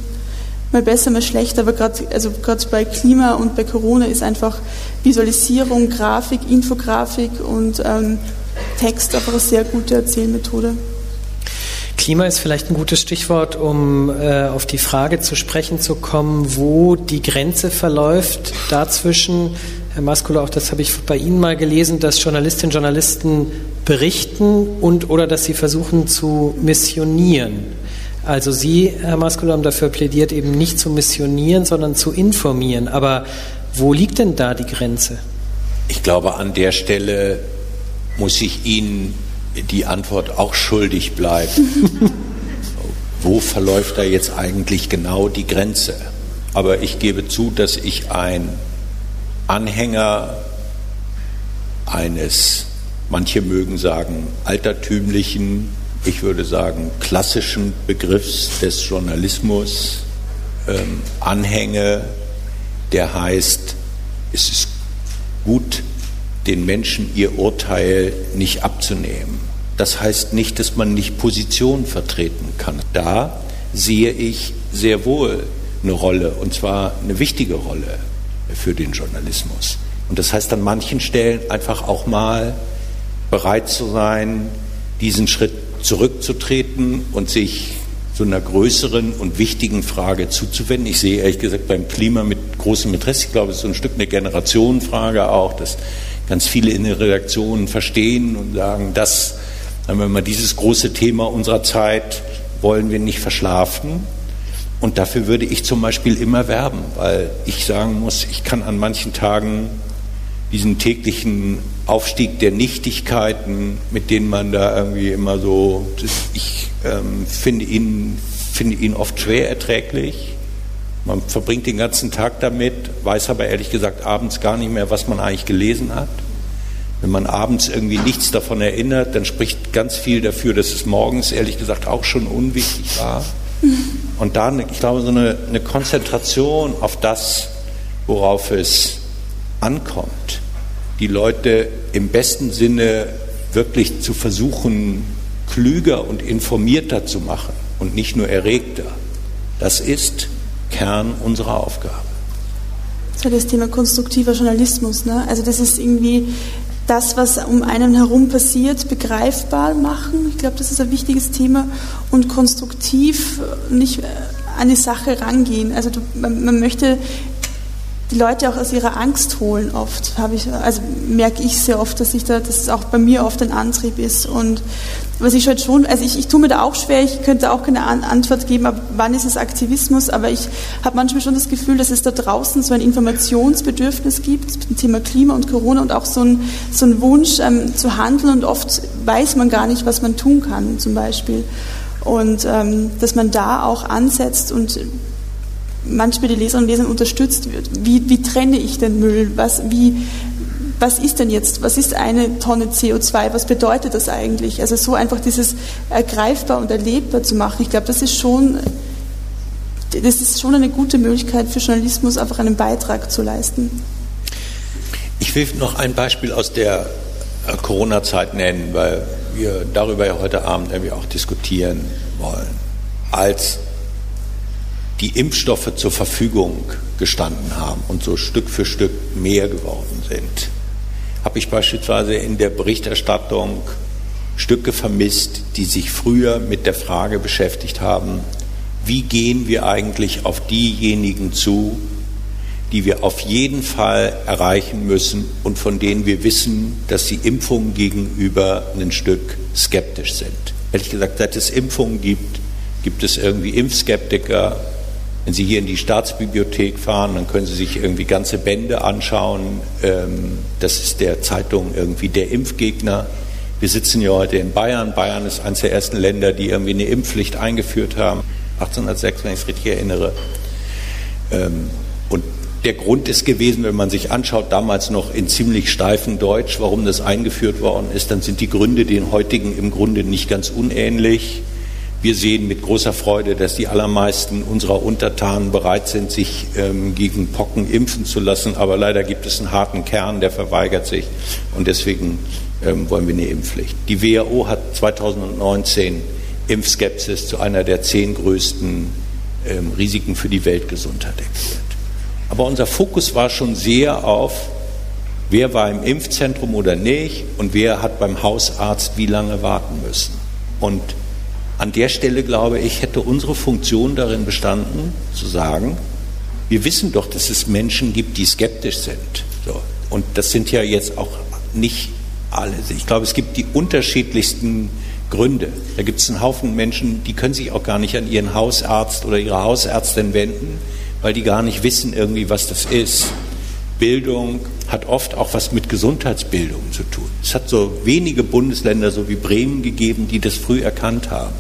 mal besser, mal schlechter, aber gerade also gerade bei Klima und bei Corona ist einfach Visualisierung, Grafik, Infografik und ähm, Text einfach eine sehr gute Erzählmethode. Klima ist vielleicht ein gutes Stichwort, um äh, auf die Frage zu sprechen zu kommen, wo die Grenze verläuft dazwischen. Herr Mascolo, auch das habe ich bei Ihnen mal gelesen, dass Journalistinnen und Journalisten berichten und oder dass sie versuchen zu missionieren. Also Sie, Herr Mascolo, haben dafür plädiert, eben nicht zu missionieren, sondern zu informieren. Aber wo liegt denn da die Grenze? Ich glaube, an der Stelle muss ich Ihnen die Antwort auch schuldig bleiben. Wo verläuft da jetzt eigentlich genau die Grenze? Aber ich gebe zu, dass ich ein Anhänger eines, manche mögen sagen, altertümlichen, ich würde sagen klassischen Begriffs des Journalismus ähm, anhänge, der heißt, es ist gut, den Menschen ihr Urteil nicht abzunehmen. Das heißt nicht, dass man nicht Position vertreten kann. Da sehe ich sehr wohl eine Rolle, und zwar eine wichtige Rolle für den Journalismus. Und das heißt, an manchen Stellen einfach auch mal bereit zu sein, diesen Schritt zurückzutreten und sich so einer größeren und wichtigen Frage zuzuwenden. Ich sehe ehrlich gesagt beim Klima mit großem Interesse, ich glaube, es ist so ein Stück eine Generationenfrage auch, dass ganz viele in den Redaktionen verstehen und sagen, das, sagen wir mal, dieses große Thema unserer Zeit wollen wir nicht verschlafen. Und dafür würde ich zum Beispiel immer werben, weil ich sagen muss, ich kann an manchen Tagen diesen täglichen Aufstieg der Nichtigkeiten, mit denen man da irgendwie immer so, das, ich ähm, finde ihn, finde ihn oft schwer erträglich. Man verbringt den ganzen Tag damit, weiß aber ehrlich gesagt abends gar nicht mehr, was man eigentlich gelesen hat. Wenn man abends irgendwie nichts davon erinnert, dann spricht ganz viel dafür, dass es morgens ehrlich gesagt auch schon unwichtig war. Und dann, ich glaube, so eine, eine Konzentration auf das, worauf es ankommt, die Leute im besten Sinne wirklich zu versuchen, klüger und informierter zu machen und nicht nur erregter. Das ist Kern unserer Aufgabe. Das ist ja das Thema konstruktiver Journalismus, ne? Also das ist irgendwie das, was um einen herum passiert, begreifbar machen. Ich glaube, das ist ein wichtiges Thema. Und konstruktiv nicht an die Sache rangehen. Also du, man, man möchte die Leute auch aus ihrer Angst holen oft. Habe ich, also merke ich sehr oft, dass ich da, dass es auch bei mir oft ein Antrieb ist. Und was ich halt schon, also ich, ich tue mir da auch schwer, ich könnte auch keine An- Antwort geben, ab wann ist es Aktivismus, aber ich habe manchmal schon das Gefühl, dass es da draußen so ein Informationsbedürfnis gibt zum Thema Klima und Corona und auch so ein, so ein Wunsch ähm, zu handeln, und oft weiß man gar nicht, was man tun kann zum Beispiel. Und ähm, dass man da auch ansetzt und manchmal die Leserinnen und Leser unterstützt wird. Wie, wie trenne ich den Müll? Was, wie, was ist denn jetzt? Was ist eine Tonne C O zwei? Was bedeutet das eigentlich? Also so einfach dieses ergreifbar und erlebbar zu machen. Ich glaube, das ist schon, das ist schon eine gute Möglichkeit für Journalismus, einfach einen Beitrag zu leisten. Ich will noch ein Beispiel aus der Corona-Zeit nennen, weil wir darüber ja heute Abend irgendwie auch diskutieren wollen. Als die Impfstoffe zur Verfügung gestanden haben und so Stück für Stück mehr geworden sind, habe ich beispielsweise in der Berichterstattung Stücke vermisst, die sich früher mit der Frage beschäftigt haben, wie gehen wir eigentlich auf diejenigen zu, die wir auf jeden Fall erreichen müssen und von denen wir wissen, dass sie Impfungen gegenüber ein Stück skeptisch sind. Ehrlich gesagt, seit es Impfungen gibt, gibt es irgendwie Impfskeptiker. Wenn Sie hier in die Staatsbibliothek fahren, dann können Sie sich irgendwie ganze Bände anschauen. Das ist der Zeitung irgendwie der Impfgegner. Wir sitzen ja heute in Bayern. Bayern ist eines der ersten Länder, die irgendwie eine Impfpflicht eingeführt haben. achtzehnhundertsechs, wenn ich es richtig erinnere. Und der Grund ist gewesen, wenn man sich anschaut, damals noch in ziemlich steifem Deutsch, warum das eingeführt worden ist, dann sind die Gründe den heutigen im Grunde nicht ganz unähnlich. Wir sehen mit großer Freude, dass die allermeisten unserer Untertanen bereit sind, sich ähm, gegen Pocken impfen zu lassen. Aber leider gibt es einen harten Kern, der verweigert sich. Und deswegen ähm, wollen wir eine Impfpflicht. Die W H O hat zweitausendneunzehn Impfskepsis zu einer der zehn größten ähm, Risiken für die Weltgesundheit erklärt. Aber unser Fokus war schon sehr auf, wer war im Impfzentrum oder nicht und wer hat beim Hausarzt wie lange warten müssen. Und an der Stelle, glaube ich, hätte unsere Funktion darin bestanden, zu sagen, wir wissen doch, dass es Menschen gibt, die skeptisch sind. So. Und das sind ja jetzt auch nicht alle. Ich glaube, es gibt die unterschiedlichsten Gründe. Da gibt es einen Haufen Menschen, die können sich auch gar nicht an ihren Hausarzt oder ihre Hausärztin wenden, weil die gar nicht wissen irgendwie, was das ist. Bildung hat oft auch was mit Gesundheitsbildung zu tun. Es hat so wenige Bundesländer, so wie Bremen, gegeben, die das früh erkannt haben.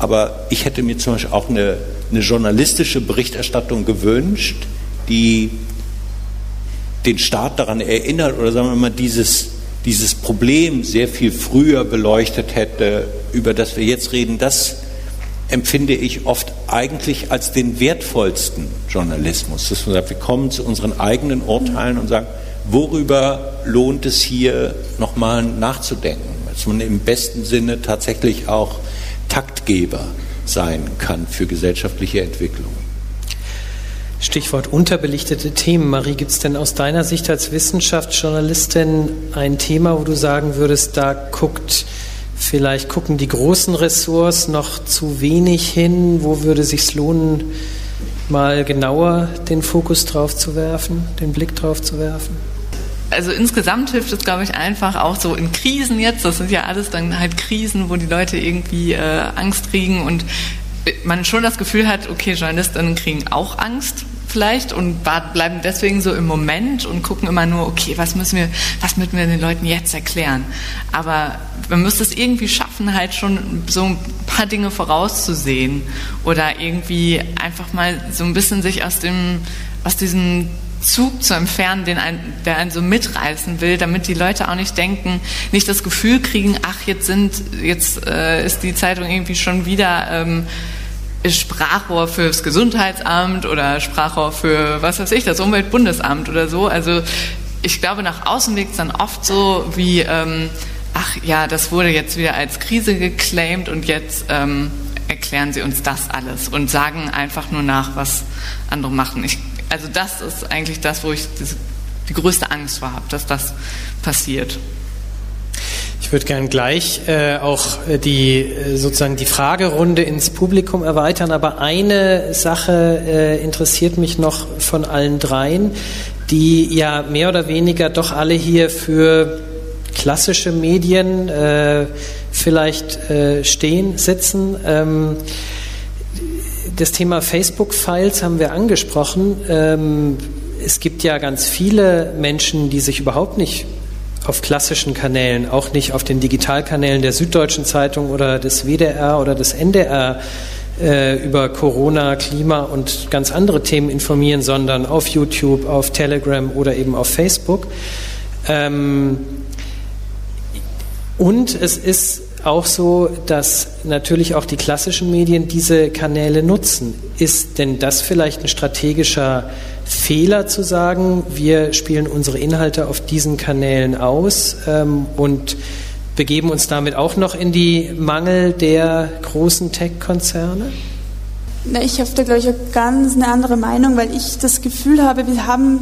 Aber ich hätte mir zum Beispiel auch eine, eine journalistische Berichterstattung gewünscht, die den Staat daran erinnert oder sagen wir mal dieses, dieses Problem sehr viel früher beleuchtet hätte, über das wir jetzt reden. Das empfinde ich oft eigentlich als den wertvollsten Journalismus. Dass man sagt, wir kommen zu unseren eigenen Urteilen und sagen, worüber lohnt es hier nochmal nachzudenken? Dass man im besten Sinne tatsächlich auch Taktgeber sein kann für gesellschaftliche Entwicklung. Stichwort unterbelichtete Themen. Marie, gibt es denn aus deiner Sicht als Wissenschaftsjournalistin ein Thema, wo du sagen würdest, da guckt vielleicht gucken die großen Ressorts noch zu wenig hin? Wo würde es sich lohnen, mal genauer den Fokus drauf zu werfen, den Blick drauf zu werfen? Also insgesamt hilft es, glaube ich, einfach auch so in Krisen jetzt. Das sind ja alles dann halt Krisen, wo die Leute irgendwie äh, Angst kriegen und man schon das Gefühl hat, okay, JournalistInnen kriegen auch Angst vielleicht und bleiben deswegen so im Moment und gucken immer nur, okay, was müssen wir, was müssen wir den Leuten jetzt erklären? Aber man müsste es irgendwie schaffen, halt schon so ein paar Dinge vorauszusehen oder irgendwie einfach mal so ein bisschen sich aus dem, aus diesem Zug zu entfernen, den ein, der einen so mitreißen will, damit die Leute auch nicht denken, nicht das Gefühl kriegen, ach, jetzt sind, jetzt äh, ist die Zeitung irgendwie schon wieder ähm, Sprachrohr fürs Gesundheitsamt oder Sprachrohr für, was weiß ich, das Umweltbundesamt oder so. Also ich glaube, nach außen wirkt es dann oft so wie, ähm, ach ja, das wurde jetzt wieder als Krise geclaimt und jetzt ähm, erklären sie uns das alles und sagen einfach nur nach, was andere machen. Ich Also das ist eigentlich das, wo ich die größte Angst vor habe, dass das passiert. Ich würde gern gleich äh, auch die sozusagen die Fragerunde ins Publikum erweitern, aber eine Sache äh, interessiert mich noch von allen dreien, die ja mehr oder weniger doch alle hier für klassische Medien äh, vielleicht äh, stehen, sitzen. Ähm, Das Thema Facebook-Files haben wir angesprochen. Es gibt ja ganz viele Menschen, die sich überhaupt nicht auf klassischen Kanälen, auch nicht auf den Digitalkanälen der Süddeutschen Zeitung oder des W D R oder des N D R über Corona, Klima und ganz andere Themen informieren, sondern auf YouTube, auf Telegram oder eben auf Facebook. Und es ist auch so, dass natürlich auch die klassischen Medien diese Kanäle nutzen. Ist denn das vielleicht ein strategischer Fehler zu sagen, wir spielen unsere Inhalte auf diesen Kanälen aus ähm, und begeben uns damit auch noch in die Mangel der großen Tech-Konzerne? Na, ich habe da, glaube ich, ganz eine andere Meinung, weil ich das Gefühl habe, wir haben...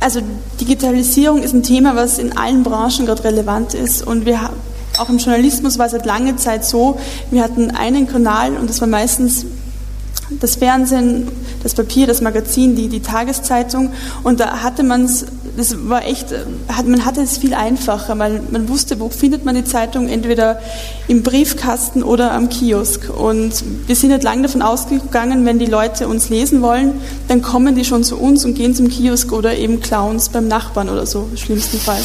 Also Digitalisierung ist ein Thema, was in allen Branchen gerade relevant ist und wir haben auch im Journalismus war es seit langer Zeit so, wir hatten einen Kanal und das war meistens das Fernsehen, das Papier, das Magazin, die, die Tageszeitung und da hatte man es, das war echt, hat, man hatte es viel einfacher, weil man wusste, wo findet man die Zeitung, entweder im Briefkasten oder am Kiosk und wir sind nicht lange davon ausgegangen, wenn die Leute uns lesen wollen, dann kommen die schon zu uns und gehen zum Kiosk oder eben Clowns beim Nachbarn oder so, schlimmstenfalls.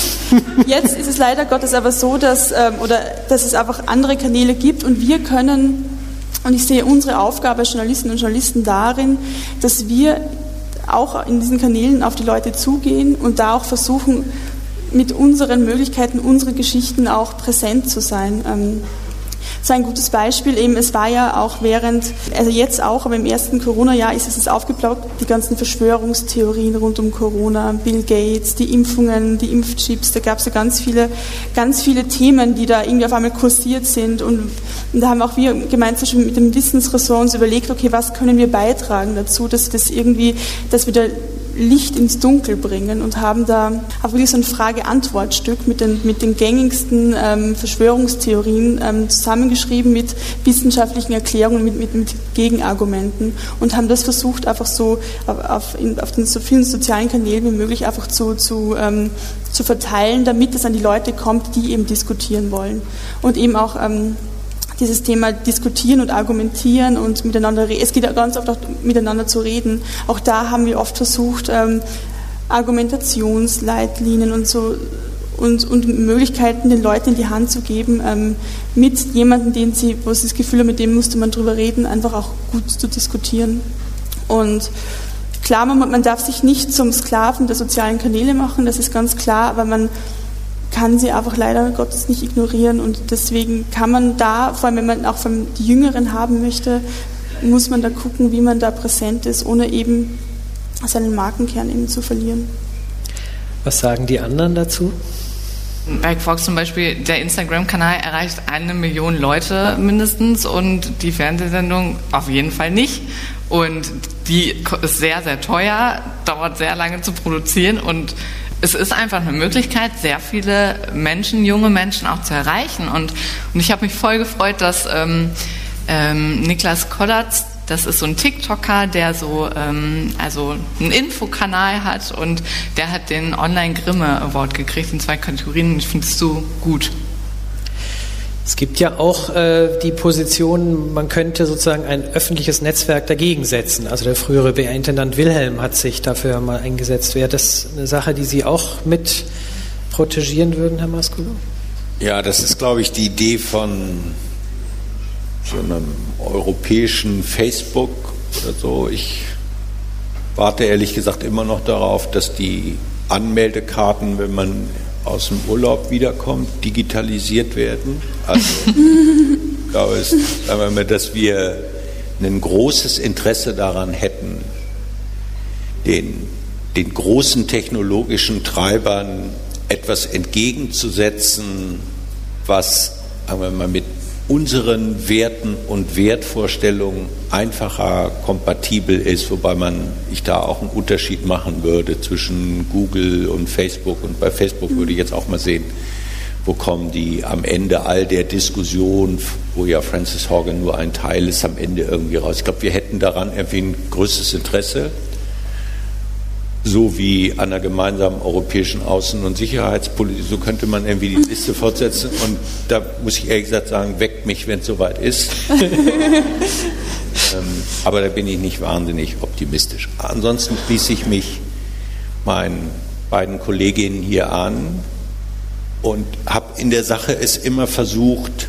Jetzt ist es leider Gottes aber so, dass, oder, dass es einfach andere Kanäle gibt und wir können und ich sehe unsere Aufgabe als Journalisten und Journalisten darin, dass wir auch in diesen Kanälen auf die Leute zugehen und da auch versuchen, mit unseren Möglichkeiten, unseren Geschichten auch präsent zu sein. Das ist ein gutes Beispiel. Eben, es war ja auch während, also jetzt auch, aber im ersten Corona-Jahr ist es jetzt aufgeploppt, die ganzen Verschwörungstheorien rund um Corona, Bill Gates, die Impfungen, die Impfchips, da gab es ja ganz viele, ganz viele Themen, die da irgendwie auf einmal kursiert sind. Und, und da haben auch wir gemeinsam schon mit dem Wissensressort uns überlegt, okay, was können wir beitragen dazu, dass das irgendwie, dass wir da Licht ins Dunkel bringen und haben da auch wirklich so ein Frage-Antwort-Stück mit den, mit den gängigsten ähm, Verschwörungstheorien ähm, zusammengeschrieben mit wissenschaftlichen Erklärungen, mit, mit, mit Gegenargumenten und haben das versucht, einfach so auf, auf, in, auf den so vielen sozialen Kanälen wie möglich einfach zu, zu, ähm, zu verteilen, damit es an die Leute kommt, die eben diskutieren wollen. Und eben auch ähm, dieses Thema diskutieren und argumentieren und miteinander reden. Es geht ja ganz oft auch miteinander zu reden. Auch da haben wir oft versucht, ähm, Argumentationsleitlinien und so und, und Möglichkeiten, den Leuten in die Hand zu geben, ähm, mit jemandem, den sie, wo sie das Gefühl haben, mit dem musste man drüber reden, einfach auch gut zu diskutieren. Und klar, man, man darf sich nicht zum Sklaven der sozialen Kanäle machen, das ist ganz klar, aber man kann sie einfach leider Gottes nicht ignorieren und deswegen kann man da, vor allem wenn man auch die Jüngeren haben möchte, muss man da gucken, wie man da präsent ist, ohne eben seinen Markenkern eben zu verlieren. Was sagen die anderen dazu? Bei Quarks zum Beispiel, der Instagram-Kanal erreicht eine Million Leute mindestens und die Fernsehsendung auf jeden Fall nicht. und die ist sehr, sehr teuer, dauert sehr lange zu produzieren und es ist einfach eine Möglichkeit, sehr viele Menschen, junge Menschen auch zu erreichen. Und, und ich habe mich voll gefreut, dass ähm, ähm, Niklas Koddatz, das ist so ein TikToker, der so ähm, also einen Infokanal hat und der hat den Online-Grimme-Award gekriegt in zwei Kategorien. Ich finde es so gut. Es gibt ja auch äh, die Position, man könnte sozusagen ein öffentliches Netzwerk dagegen setzen. Also der frühere B R-Intendant Wilhelm hat sich dafür mal eingesetzt. Wäre das eine Sache, die Sie auch mit protegieren würden, Herr Mascolo? Ja, das ist, glaube ich, die Idee von so einem europäischen Facebook oder so. Ich warte ehrlich gesagt immer noch darauf, dass die Anmeldekarten, wenn man aus dem Urlaub wiederkommt, digitalisiert werden. Also ich glaube, es, sagen wir mal, dass wir ein großes Interesse daran hätten, den, den großen technologischen Treibern etwas entgegenzusetzen, was, sagen wir mal, mit unseren Werten und Wertvorstellungen einfacher kompatibel ist, wobei man ich da auch einen Unterschied machen würde zwischen Google und Facebook. Und bei Facebook würde ich jetzt auch mal sehen, wo kommen die am Ende all der Diskussion, wo ja Frances Haugen nur ein Teil ist, am Ende irgendwie raus. Ich glaube, wir hätten daran irgendwie ein größtes Interesse, so wie an der gemeinsamen europäischen Außen- und Sicherheitspolitik, so könnte man irgendwie die Liste fortsetzen und da muss ich ehrlich gesagt sagen, weckt mich, wenn es soweit ist. ähm, aber da bin ich nicht wahnsinnig optimistisch. Ansonsten schließe ich mich meinen beiden Kolleginnen hier an und habe in der Sache es immer versucht,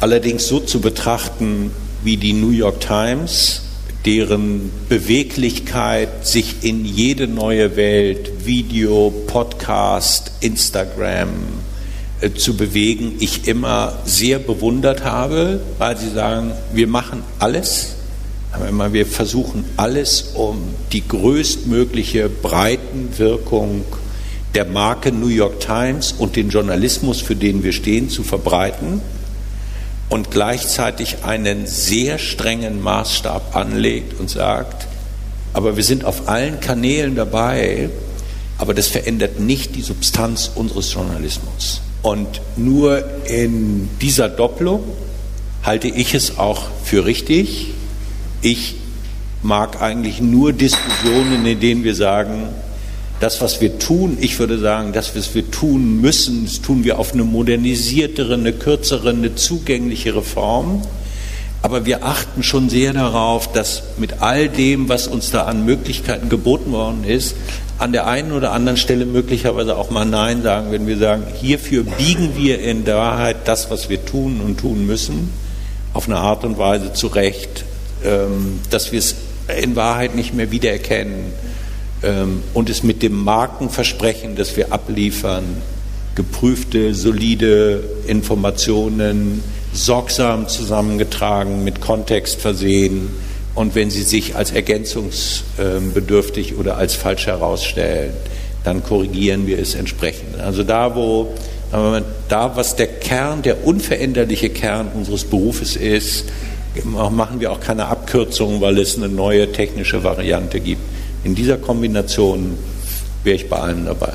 allerdings so zu betrachten, wie die New York Times, deren Beweglichkeit sich in jede neue Welt, Video, Podcast, Instagram äh, zu bewegen, ich immer sehr bewundert habe, weil sie sagen, wir machen alles, aber wir versuchen alles, um die größtmögliche Breitenwirkung der Marke New York Times und den Journalismus, für den wir stehen, zu verbreiten. Und gleichzeitig einen sehr strengen Maßstab anlegt und sagt, aber wir sind auf allen Kanälen dabei, aber das verändert nicht die Substanz unseres Journalismus. Und nur in dieser Doppelung halte ich es auch für richtig. Ich mag eigentlich nur Diskussionen, in denen wir sagen, das, was wir tun, ich würde sagen, das, was wir tun müssen, das tun wir auf eine modernisiertere, eine kürzere, eine zugänglichere Form. Aber wir achten schon sehr darauf, dass mit all dem, was uns da an Möglichkeiten geboten worden ist, an der einen oder anderen Stelle möglicherweise auch mal Nein sagen, wenn wir sagen, hierfür biegen wir in Wahrheit das, was wir tun und tun müssen, auf eine Art und Weise zurecht, dass wir es in Wahrheit nicht mehr wiedererkennen. Und es mit dem Markenversprechen, das wir abliefern, geprüfte, solide Informationen, sorgsam zusammengetragen, mit Kontext versehen und wenn sie sich als ergänzungsbedürftig oder als falsch herausstellen, dann korrigieren wir es entsprechend. Also da, wo, da was der Kern, der unveränderliche Kern unseres Berufes ist, machen wir auch keine Abkürzungen, weil es eine neue technische Variante gibt. In dieser Kombination wäre ich bei allem dabei.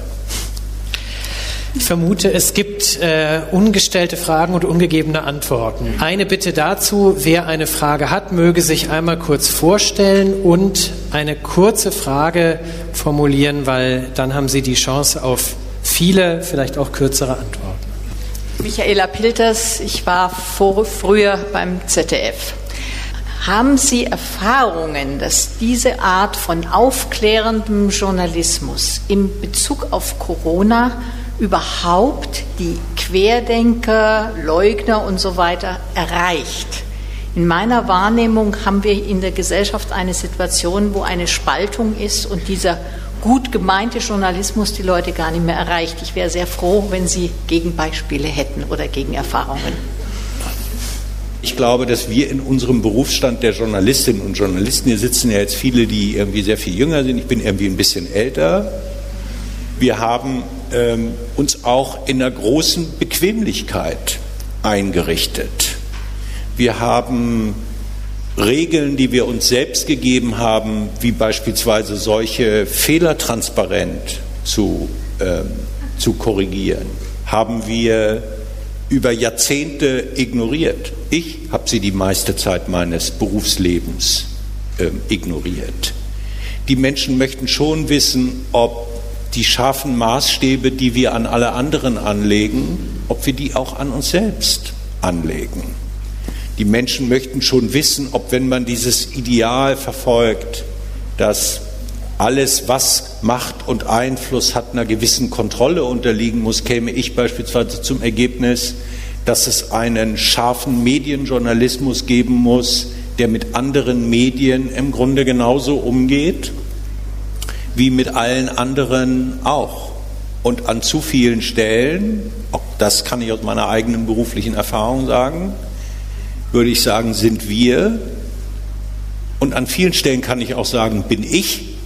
Ich vermute, es gibt äh, ungestellte Fragen und ungegebene Antworten. Eine Bitte dazu, wer eine Frage hat, möge sich einmal kurz vorstellen und eine kurze Frage formulieren, weil dann haben Sie die Chance auf viele, vielleicht auch kürzere Antworten. Michaela Pilters, ich war vor, früher beim Z D F. Haben Sie Erfahrungen, dass diese Art von aufklärendem Journalismus in Bezug auf Corona überhaupt die Querdenker, Leugner und so weiter erreicht? In meiner Wahrnehmung haben wir in der Gesellschaft eine Situation, wo eine Spaltung ist und dieser gut gemeinte Journalismus die Leute gar nicht mehr erreicht. Ich wäre sehr froh, wenn Sie Gegenbeispiele hätten oder Gegenerfahrungen. Ich glaube, dass wir in unserem Berufsstand der Journalistinnen und Journalisten, hier sitzen ja jetzt viele, die irgendwie sehr viel jünger sind, ich bin irgendwie ein bisschen älter, wir haben ähm, uns auch in einer großen Bequemlichkeit eingerichtet. Wir haben Regeln, die wir uns selbst gegeben haben, wie beispielsweise solche Fehler transparent zu, äh, zu korrigieren, haben wir über Jahrzehnte ignoriert. Ich habe sie die meiste Zeit meines Berufslebens äh, ignoriert. Die Menschen möchten schon wissen, ob die scharfen Maßstäbe, die wir an alle anderen anlegen, ob wir die auch an uns selbst anlegen. Die Menschen möchten schon wissen, ob, wenn man dieses Ideal verfolgt, dass alles, was Macht und Einfluss hat, einer gewissen Kontrolle unterliegen muss, käme ich beispielsweise zum Ergebnis, dass es einen scharfen Medienjournalismus geben muss, der mit anderen Medien im Grunde genauso umgeht wie mit allen anderen auch. Und an zu vielen Stellen, auch das kann ich aus meiner eigenen beruflichen Erfahrung sagen, würde ich sagen, sind wir, und an vielen Stellen kann ich auch sagen, bin ich,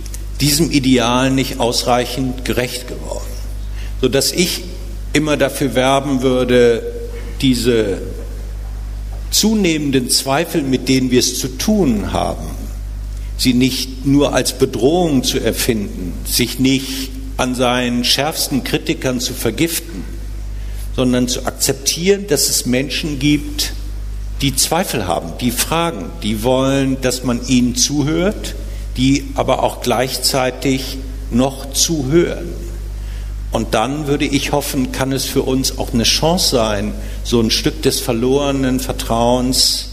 diesem Ideal nicht ausreichend gerecht geworden. Sodass ich immer dafür werben würde, diese zunehmenden Zweifel, mit denen wir es zu tun haben, sie nicht nur als Bedrohung zu erfinden, sich nicht an seinen schärfsten Kritikern zu vergiften, sondern zu akzeptieren, dass es Menschen gibt, die Zweifel haben, die fragen, die wollen, dass man ihnen zuhört, die aber auch gleichzeitig noch zuhören. Und dann würde ich hoffen, kann es für uns auch eine Chance sein, so ein Stück des verlorenen Vertrauens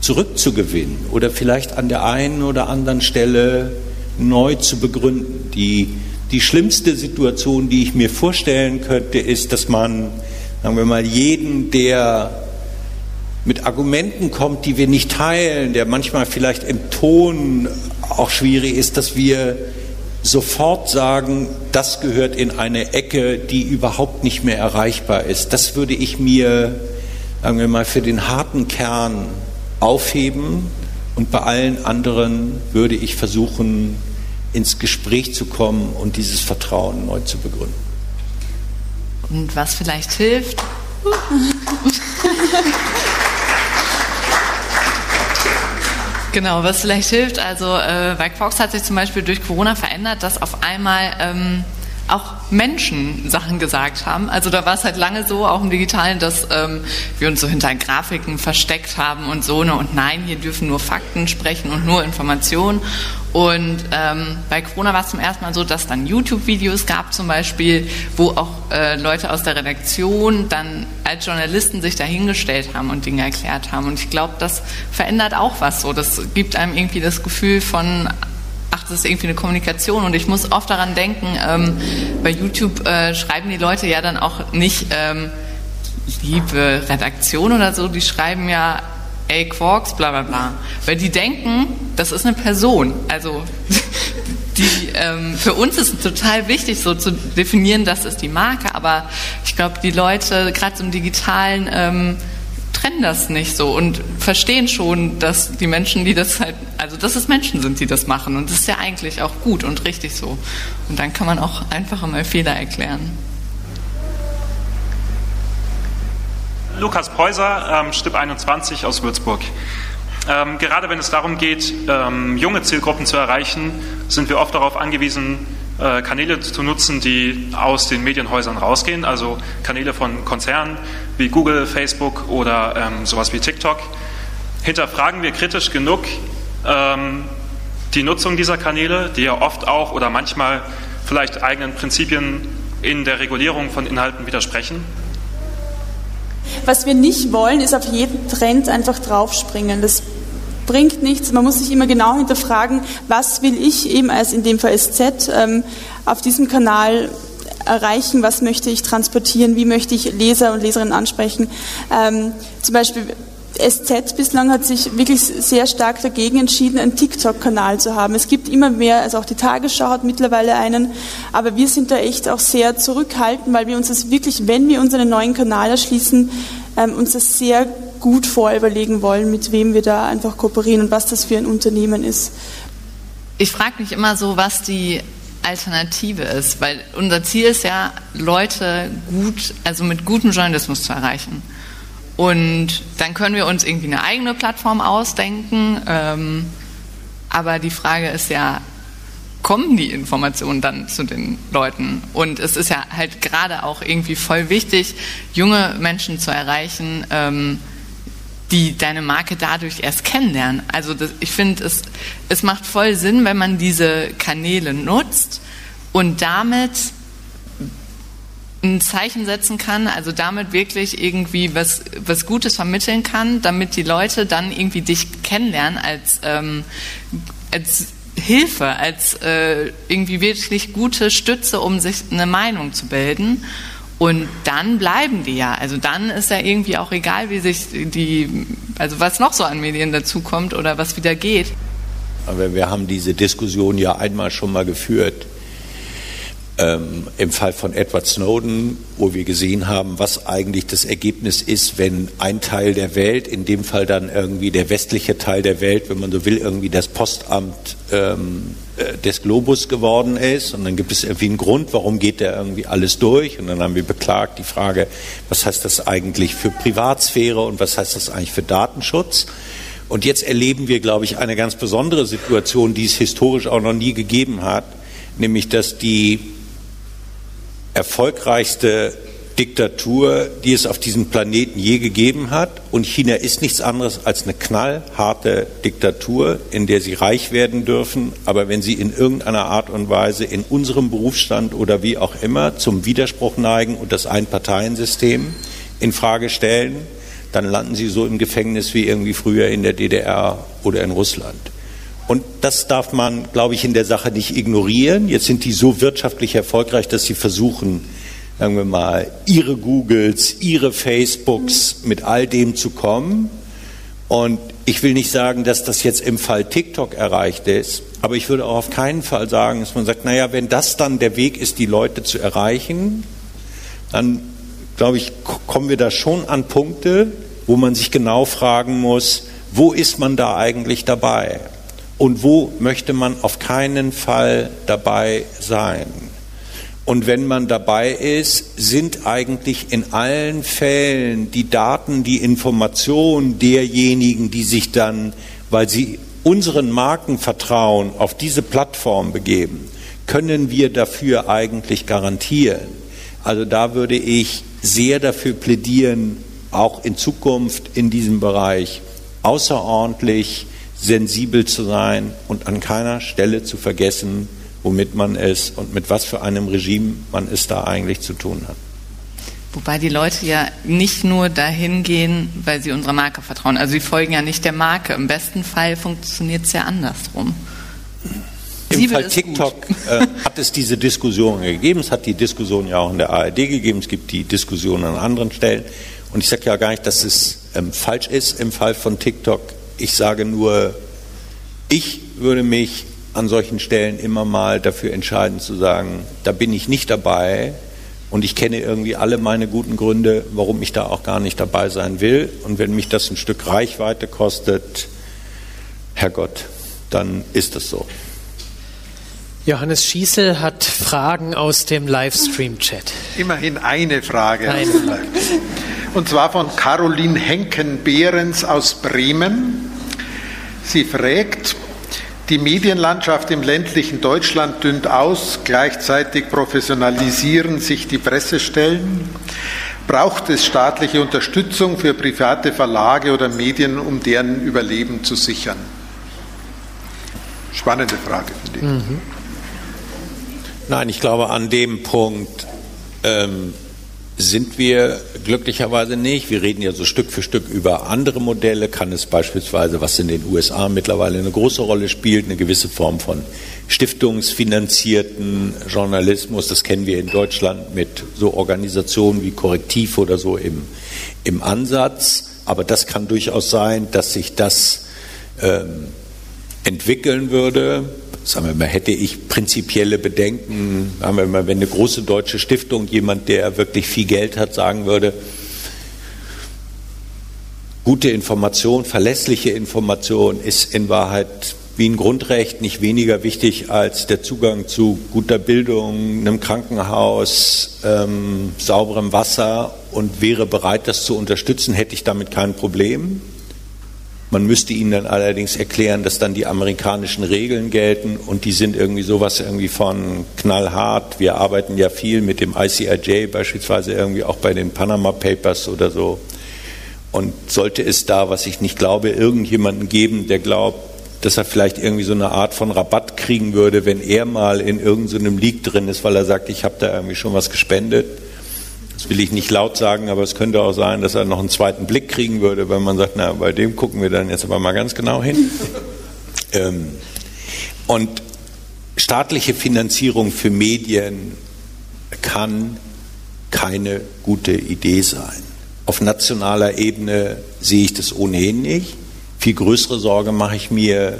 zurückzugewinnen oder vielleicht an der einen oder anderen Stelle neu zu begründen. Die, die schlimmste Situation, die ich mir vorstellen könnte, ist, dass man, sagen wir mal, jeden, der mit Argumenten kommt, die wir nicht teilen, der manchmal vielleicht im Ton auch schwierig ist, dass wir sofort sagen, das gehört in eine Ecke, die überhaupt nicht mehr erreichbar ist. Das würde ich mir, sagen wir mal, für den harten Kern aufheben, und bei allen anderen würde ich versuchen, ins Gespräch zu kommen und dieses Vertrauen neu zu begründen. Und was vielleicht hilft... Genau, was vielleicht hilft, also äh, bei Quarks hat sich zum Beispiel durch Corona verändert, dass auf einmal ähm, auch Menschen Sachen gesagt haben. Also da war es halt lange so, auch im Digitalen, dass ähm, wir uns so hinter Grafiken versteckt haben und so, ne, und nein, hier dürfen nur Fakten sprechen und nur Informationen. Und ähm, bei Corona war es zum ersten Mal so, dass dann YouTube-Videos gab zum Beispiel, wo auch äh, Leute aus der Redaktion dann als Journalisten sich dahingestellt haben und Dinge erklärt haben. Und ich glaube, das verändert auch was so. Das gibt einem irgendwie das Gefühl von... ach, das ist irgendwie eine Kommunikation. Und ich muss oft daran denken, ähm, bei YouTube äh, schreiben die Leute ja dann auch nicht ähm, liebe Redaktion oder so, die schreiben ja ey Quarks, bla bla bla. Weil die denken, das ist eine Person. Also die, ähm, für uns ist es total wichtig, so zu definieren, das ist die Marke, aber ich glaube, die Leute, gerade so im Digitalen, ähm, trennen das nicht so und verstehen schon, dass die Menschen, die das halt, also dass es Menschen sind, die das machen, und das ist ja eigentlich auch gut und richtig so. Und dann kann man auch einfacher mal Fehler erklären. Lukas Preuser, ähm, Stipp einundzwanzig aus Würzburg. Ähm, gerade wenn es darum geht, ähm, junge Zielgruppen zu erreichen, sind wir oft darauf angewiesen, äh, Kanäle zu nutzen, die aus den Medienhäusern rausgehen, also Kanäle von Konzernen wie Google, Facebook oder ähm, sowas wie TikTok. Hinterfragen wir kritisch genug ähm, die Nutzung dieser Kanäle, die ja oft auch oder manchmal vielleicht eigenen Prinzipien in der Regulierung von Inhalten widersprechen? Was wir nicht wollen, ist auf jeden Trend einfach draufspringen. Das bringt nichts. Man muss sich immer genau hinterfragen, was will ich eben als in dem Fall S Z ähm, auf diesem Kanal erreichen, was möchte ich transportieren, wie möchte ich Leser und Leserinnen ansprechen. Ähm, zum Beispiel S Z bislang hat sich wirklich sehr stark dagegen entschieden, einen TikTok-Kanal zu haben. Es gibt immer mehr, also auch die Tagesschau hat mittlerweile einen, aber wir sind da echt auch sehr zurückhaltend, weil wir uns das wirklich, wenn wir uns einen neuen Kanal erschließen, ähm, uns das sehr gut vorüberlegen wollen, mit wem wir da einfach kooperieren und was das für ein Unternehmen ist. Ich frage mich immer so, was die Alternative ist, weil unser Ziel ist ja, Leute gut, also mit gutem Journalismus zu erreichen. Und dann können wir uns irgendwie eine eigene Plattform ausdenken. Ähm, aber die Frage ist ja, kommen die Informationen dann zu den Leuten? Und es ist ja halt gerade auch irgendwie voll wichtig, junge Menschen zu erreichen, ähm, die deine Marke dadurch erst kennenlernen. Also das, ich finde, es, es macht voll Sinn, wenn man diese Kanäle nutzt und damit ein Zeichen setzen kann, also damit wirklich irgendwie was, was Gutes vermitteln kann, damit die Leute dann irgendwie dich kennenlernen als, ähm, als Hilfe, als äh, irgendwie wirklich gute Stütze, um sich eine Meinung zu bilden. Und dann bleiben die ja. Also dann ist ja irgendwie auch egal, wie sich die, also was noch so an Medien dazukommt oder was wieder geht. Aber wir haben diese Diskussion ja einmal schon mal geführt. Ähm, im Fall von Edward Snowden, wo wir gesehen haben, was eigentlich das Ergebnis ist, wenn ein Teil der Welt, in dem Fall dann irgendwie der westliche Teil der Welt, wenn man so will, irgendwie das Postamt ähm, des Globus geworden ist, und dann gibt es irgendwie einen Grund, warum geht der irgendwie alles durch, und dann haben wir beklagt die Frage, was heißt das eigentlich für Privatsphäre und was heißt das eigentlich für Datenschutz? Und jetzt erleben wir, glaube ich, eine ganz besondere Situation, die es historisch auch noch nie gegeben hat, nämlich dass die erfolgreichste Diktatur, die es auf diesem Planeten je gegeben hat. Und China ist nichts anderes als eine knallharte Diktatur, in der sie reich werden dürfen. Aber wenn sie in irgendeiner Art und Weise in unserem Berufsstand oder wie auch immer zum Widerspruch neigen und das Einparteiensystem in Frage stellen, dann landen sie so im Gefängnis wie irgendwie früher in der D D R oder in Russland. Und das darf man, glaube ich, in der Sache nicht ignorieren. Jetzt sind die so wirtschaftlich erfolgreich, dass sie versuchen, sagen wir mal, ihre Googles, ihre Facebooks mit all dem zu kommen. Und ich will nicht sagen, dass das jetzt im Fall TikTok erreicht ist, aber ich würde auch auf keinen Fall sagen, dass man sagt, naja, wenn das dann der Weg ist, die Leute zu erreichen, dann, glaube ich, kommen wir da schon an Punkte, wo man sich genau fragen muss, wo ist man da eigentlich dabei? Und wo möchte man auf keinen Fall dabei sein? Und wenn man dabei ist, sind eigentlich in allen Fällen die Daten, die Informationen derjenigen, die sich dann, weil sie unseren Marken vertrauen, auf diese Plattform begeben, können wir dafür eigentlich garantieren. Also da würde ich sehr dafür plädieren, auch in Zukunft in diesem Bereich außerordentlich sensibel zu sein und an keiner Stelle zu vergessen, womit man es und mit was für einem Regime man es da eigentlich zu tun hat. Wobei die Leute ja nicht nur dahin gehen, weil sie unserer Marke vertrauen. Also sie folgen ja nicht der Marke. Im besten Fall funktioniert es ja andersrum. Im Fall TikTok äh, hat es diese Diskussion gegeben. Es hat die Diskussion ja auch in der A R D gegeben. Es gibt die Diskussion an anderen Stellen. Und ich sage ja gar nicht, dass es ähm, falsch ist im Fall von TikTok. Ich sage nur, ich würde mich an solchen Stellen immer mal dafür entscheiden zu sagen, da bin ich nicht dabei und ich kenne irgendwie alle meine guten Gründe, warum ich da auch gar nicht dabei sein will. Und wenn mich das ein Stück Reichweite kostet, Herrgott, dann ist es so. Johannes Schießel hat Fragen aus dem Livestream-Chat. Immerhin eine Frage. Nein. Und zwar von Caroline Henken-Behrens aus Bremen. Sie fragt, die Medienlandschaft im ländlichen Deutschland dünnt aus, gleichzeitig professionalisieren sich die Pressestellen. Braucht es staatliche Unterstützung für private Verlage oder Medien, um deren Überleben zu sichern? Spannende Frage, finde ich. Mhm. Nein, ich glaube, an dem Punkt ähm, sind wir glücklicherweise nicht. Wir reden ja so Stück für Stück über andere Modelle. Kann es beispielsweise, was in den U S A mittlerweile eine große Rolle spielt, eine gewisse Form von stiftungsfinanzierten Journalismus. Das kennen wir in Deutschland mit so Organisationen wie Korrektiv oder so im, im Ansatz. Aber das kann durchaus sein, dass sich das ähm, entwickeln würde. Sagen wir mal, hätte ich prinzipielle Bedenken, sagen wir mal, wenn eine große deutsche Stiftung, jemand, der wirklich viel Geld hat, sagen würde, gute Information, verlässliche Information ist in Wahrheit wie ein Grundrecht nicht weniger wichtig als der Zugang zu guter Bildung, einem Krankenhaus, ähm, sauberem Wasser, und wäre bereit, das zu unterstützen, hätte ich damit kein Problem. Man müsste ihnen dann allerdings erklären, dass dann die amerikanischen Regeln gelten, und die sind irgendwie sowas irgendwie von knallhart. Wir arbeiten ja viel mit dem I C I J beispielsweise irgendwie auch bei den Panama Papers oder so. Und sollte es da, was ich nicht glaube, irgendjemanden geben, der glaubt, dass er vielleicht irgendwie so eine Art von Rabatt kriegen würde, wenn er mal in irgendeinem Leak drin ist, weil er sagt, ich habe da irgendwie schon was gespendet. Das will ich nicht laut sagen, aber es könnte auch sein, dass er noch einen zweiten Blick kriegen würde, wenn man sagt, na, bei dem gucken wir dann jetzt aber mal ganz genau hin. ähm, und staatliche Finanzierung für Medien kann keine gute Idee sein. Auf nationaler Ebene sehe ich das ohnehin nicht. Viel größere Sorge mache ich mir,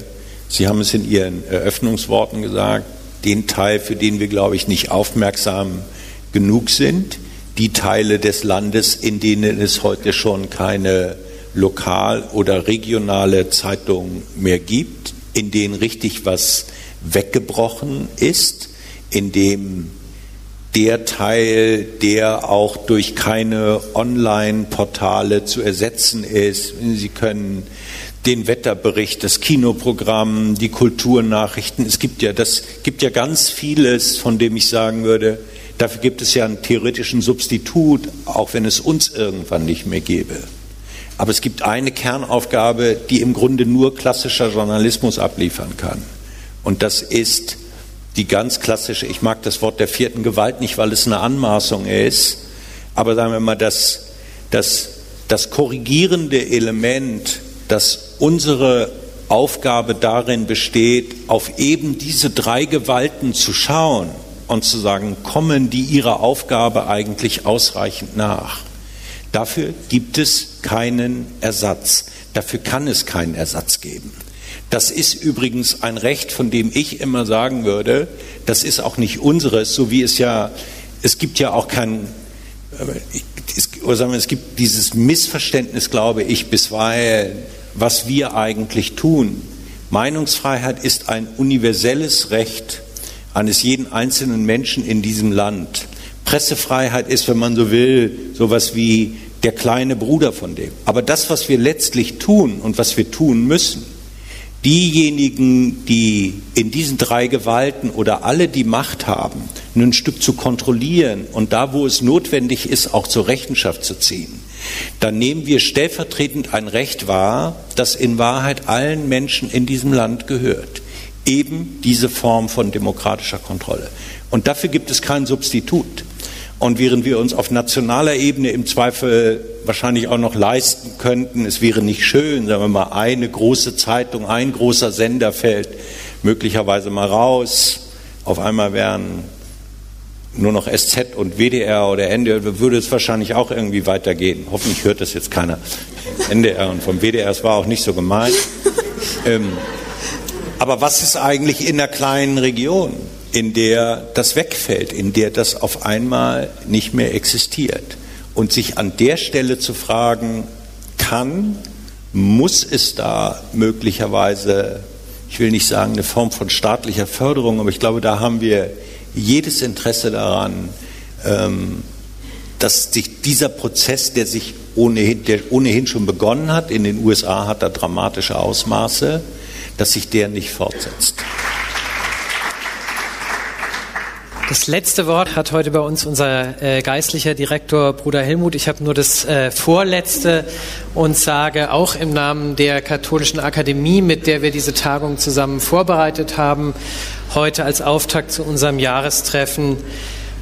Sie haben es in Ihren Eröffnungsworten gesagt, den Teil, für den wir, glaube ich, nicht aufmerksam genug sind, die Teile des Landes, in denen es heute schon keine lokal- oder regionale Zeitung mehr gibt, in denen richtig was weggebrochen ist, in dem der Teil, der auch durch keine Online-Portale zu ersetzen ist. Sie können den Wetterbericht, das Kinoprogramm, die Kulturnachrichten, es gibt ja, das gibt ja ganz vieles, von dem ich sagen würde, dafür gibt es ja einen theoretischen Substitut, auch wenn es uns irgendwann nicht mehr gäbe. Aber es gibt eine Kernaufgabe, die im Grunde nur klassischer Journalismus abliefern kann. Und das ist die ganz klassische, ich mag das Wort der vierten Gewalt nicht, weil es eine Anmaßung ist, aber sagen wir mal, das, das, das korrigierende Element, dass unsere Aufgabe darin besteht, auf eben diese drei Gewalten zu schauen, und zu sagen, kommen die ihrer Aufgabe eigentlich ausreichend nach? Dafür gibt es keinen Ersatz. Dafür kann es keinen Ersatz geben. Das ist übrigens ein Recht, von dem ich immer sagen würde, das ist auch nicht unseres, so wie es ja, es gibt ja auch kein, es gibt dieses Missverständnis, glaube ich, bisweilen, was wir eigentlich tun. Meinungsfreiheit ist ein universelles Recht eines jeden einzelnen Menschen in diesem Land. Pressefreiheit ist, wenn man so will, sowas wie der kleine Bruder von dem. Aber das, was wir letztlich tun und was wir tun müssen, diejenigen, die in diesen drei Gewalten oder alle die Macht haben, ein Stück zu kontrollieren und da, wo es notwendig ist, auch zur Rechenschaft zu ziehen, dann nehmen wir stellvertretend ein Recht wahr, das in Wahrheit allen Menschen in diesem Land gehört. Eben diese Form von demokratischer Kontrolle. Und dafür gibt es keinen Substitut. Und während wir uns auf nationaler Ebene im Zweifel wahrscheinlich auch noch leisten könnten, es wäre nicht schön, sagen wir mal, eine große Zeitung, ein großer Sender fällt möglicherweise mal raus, auf einmal wären nur noch S Z und W D R oder N D R, würde es wahrscheinlich auch irgendwie weitergehen. Hoffentlich hört das jetzt keiner. N D R und vom W D R, es war auch nicht so gemeint. Ähm, Aber was ist eigentlich in der kleinen Region, in der das wegfällt, in der das auf einmal nicht mehr existiert? Und sich an der Stelle zu fragen, kann, muss es da möglicherweise, ich will nicht sagen eine Form von staatlicher Förderung, aber ich glaube, da haben wir jedes Interesse daran, dass sich dieser Prozess, der sich ohnehin, der ohnehin schon begonnen hat, in den U S A hat er dramatische Ausmaße, dass sich der nicht fortsetzt. Das letzte Wort hat heute bei uns unser äh, geistlicher Direktor Bruder Helmut. Ich habe nur das äh, Vorletzte und sage auch im Namen der Katholischen Akademie, mit der wir diese Tagung zusammen vorbereitet haben, heute als Auftakt zu unserem Jahrestreffen,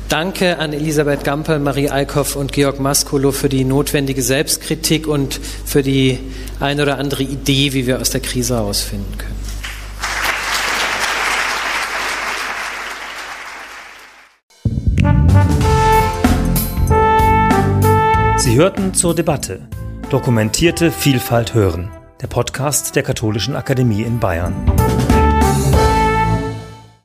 danke an Elisabeth Gamperl, Marie Eickhoff und Georg Mascolo für die notwendige Selbstkritik und für die ein oder andere Idee, wie wir aus der Krise herausfinden können. Sie hörten zur Debatte Dokumentierte Vielfalt hören, der Podcast der Katholischen Akademie in Bayern.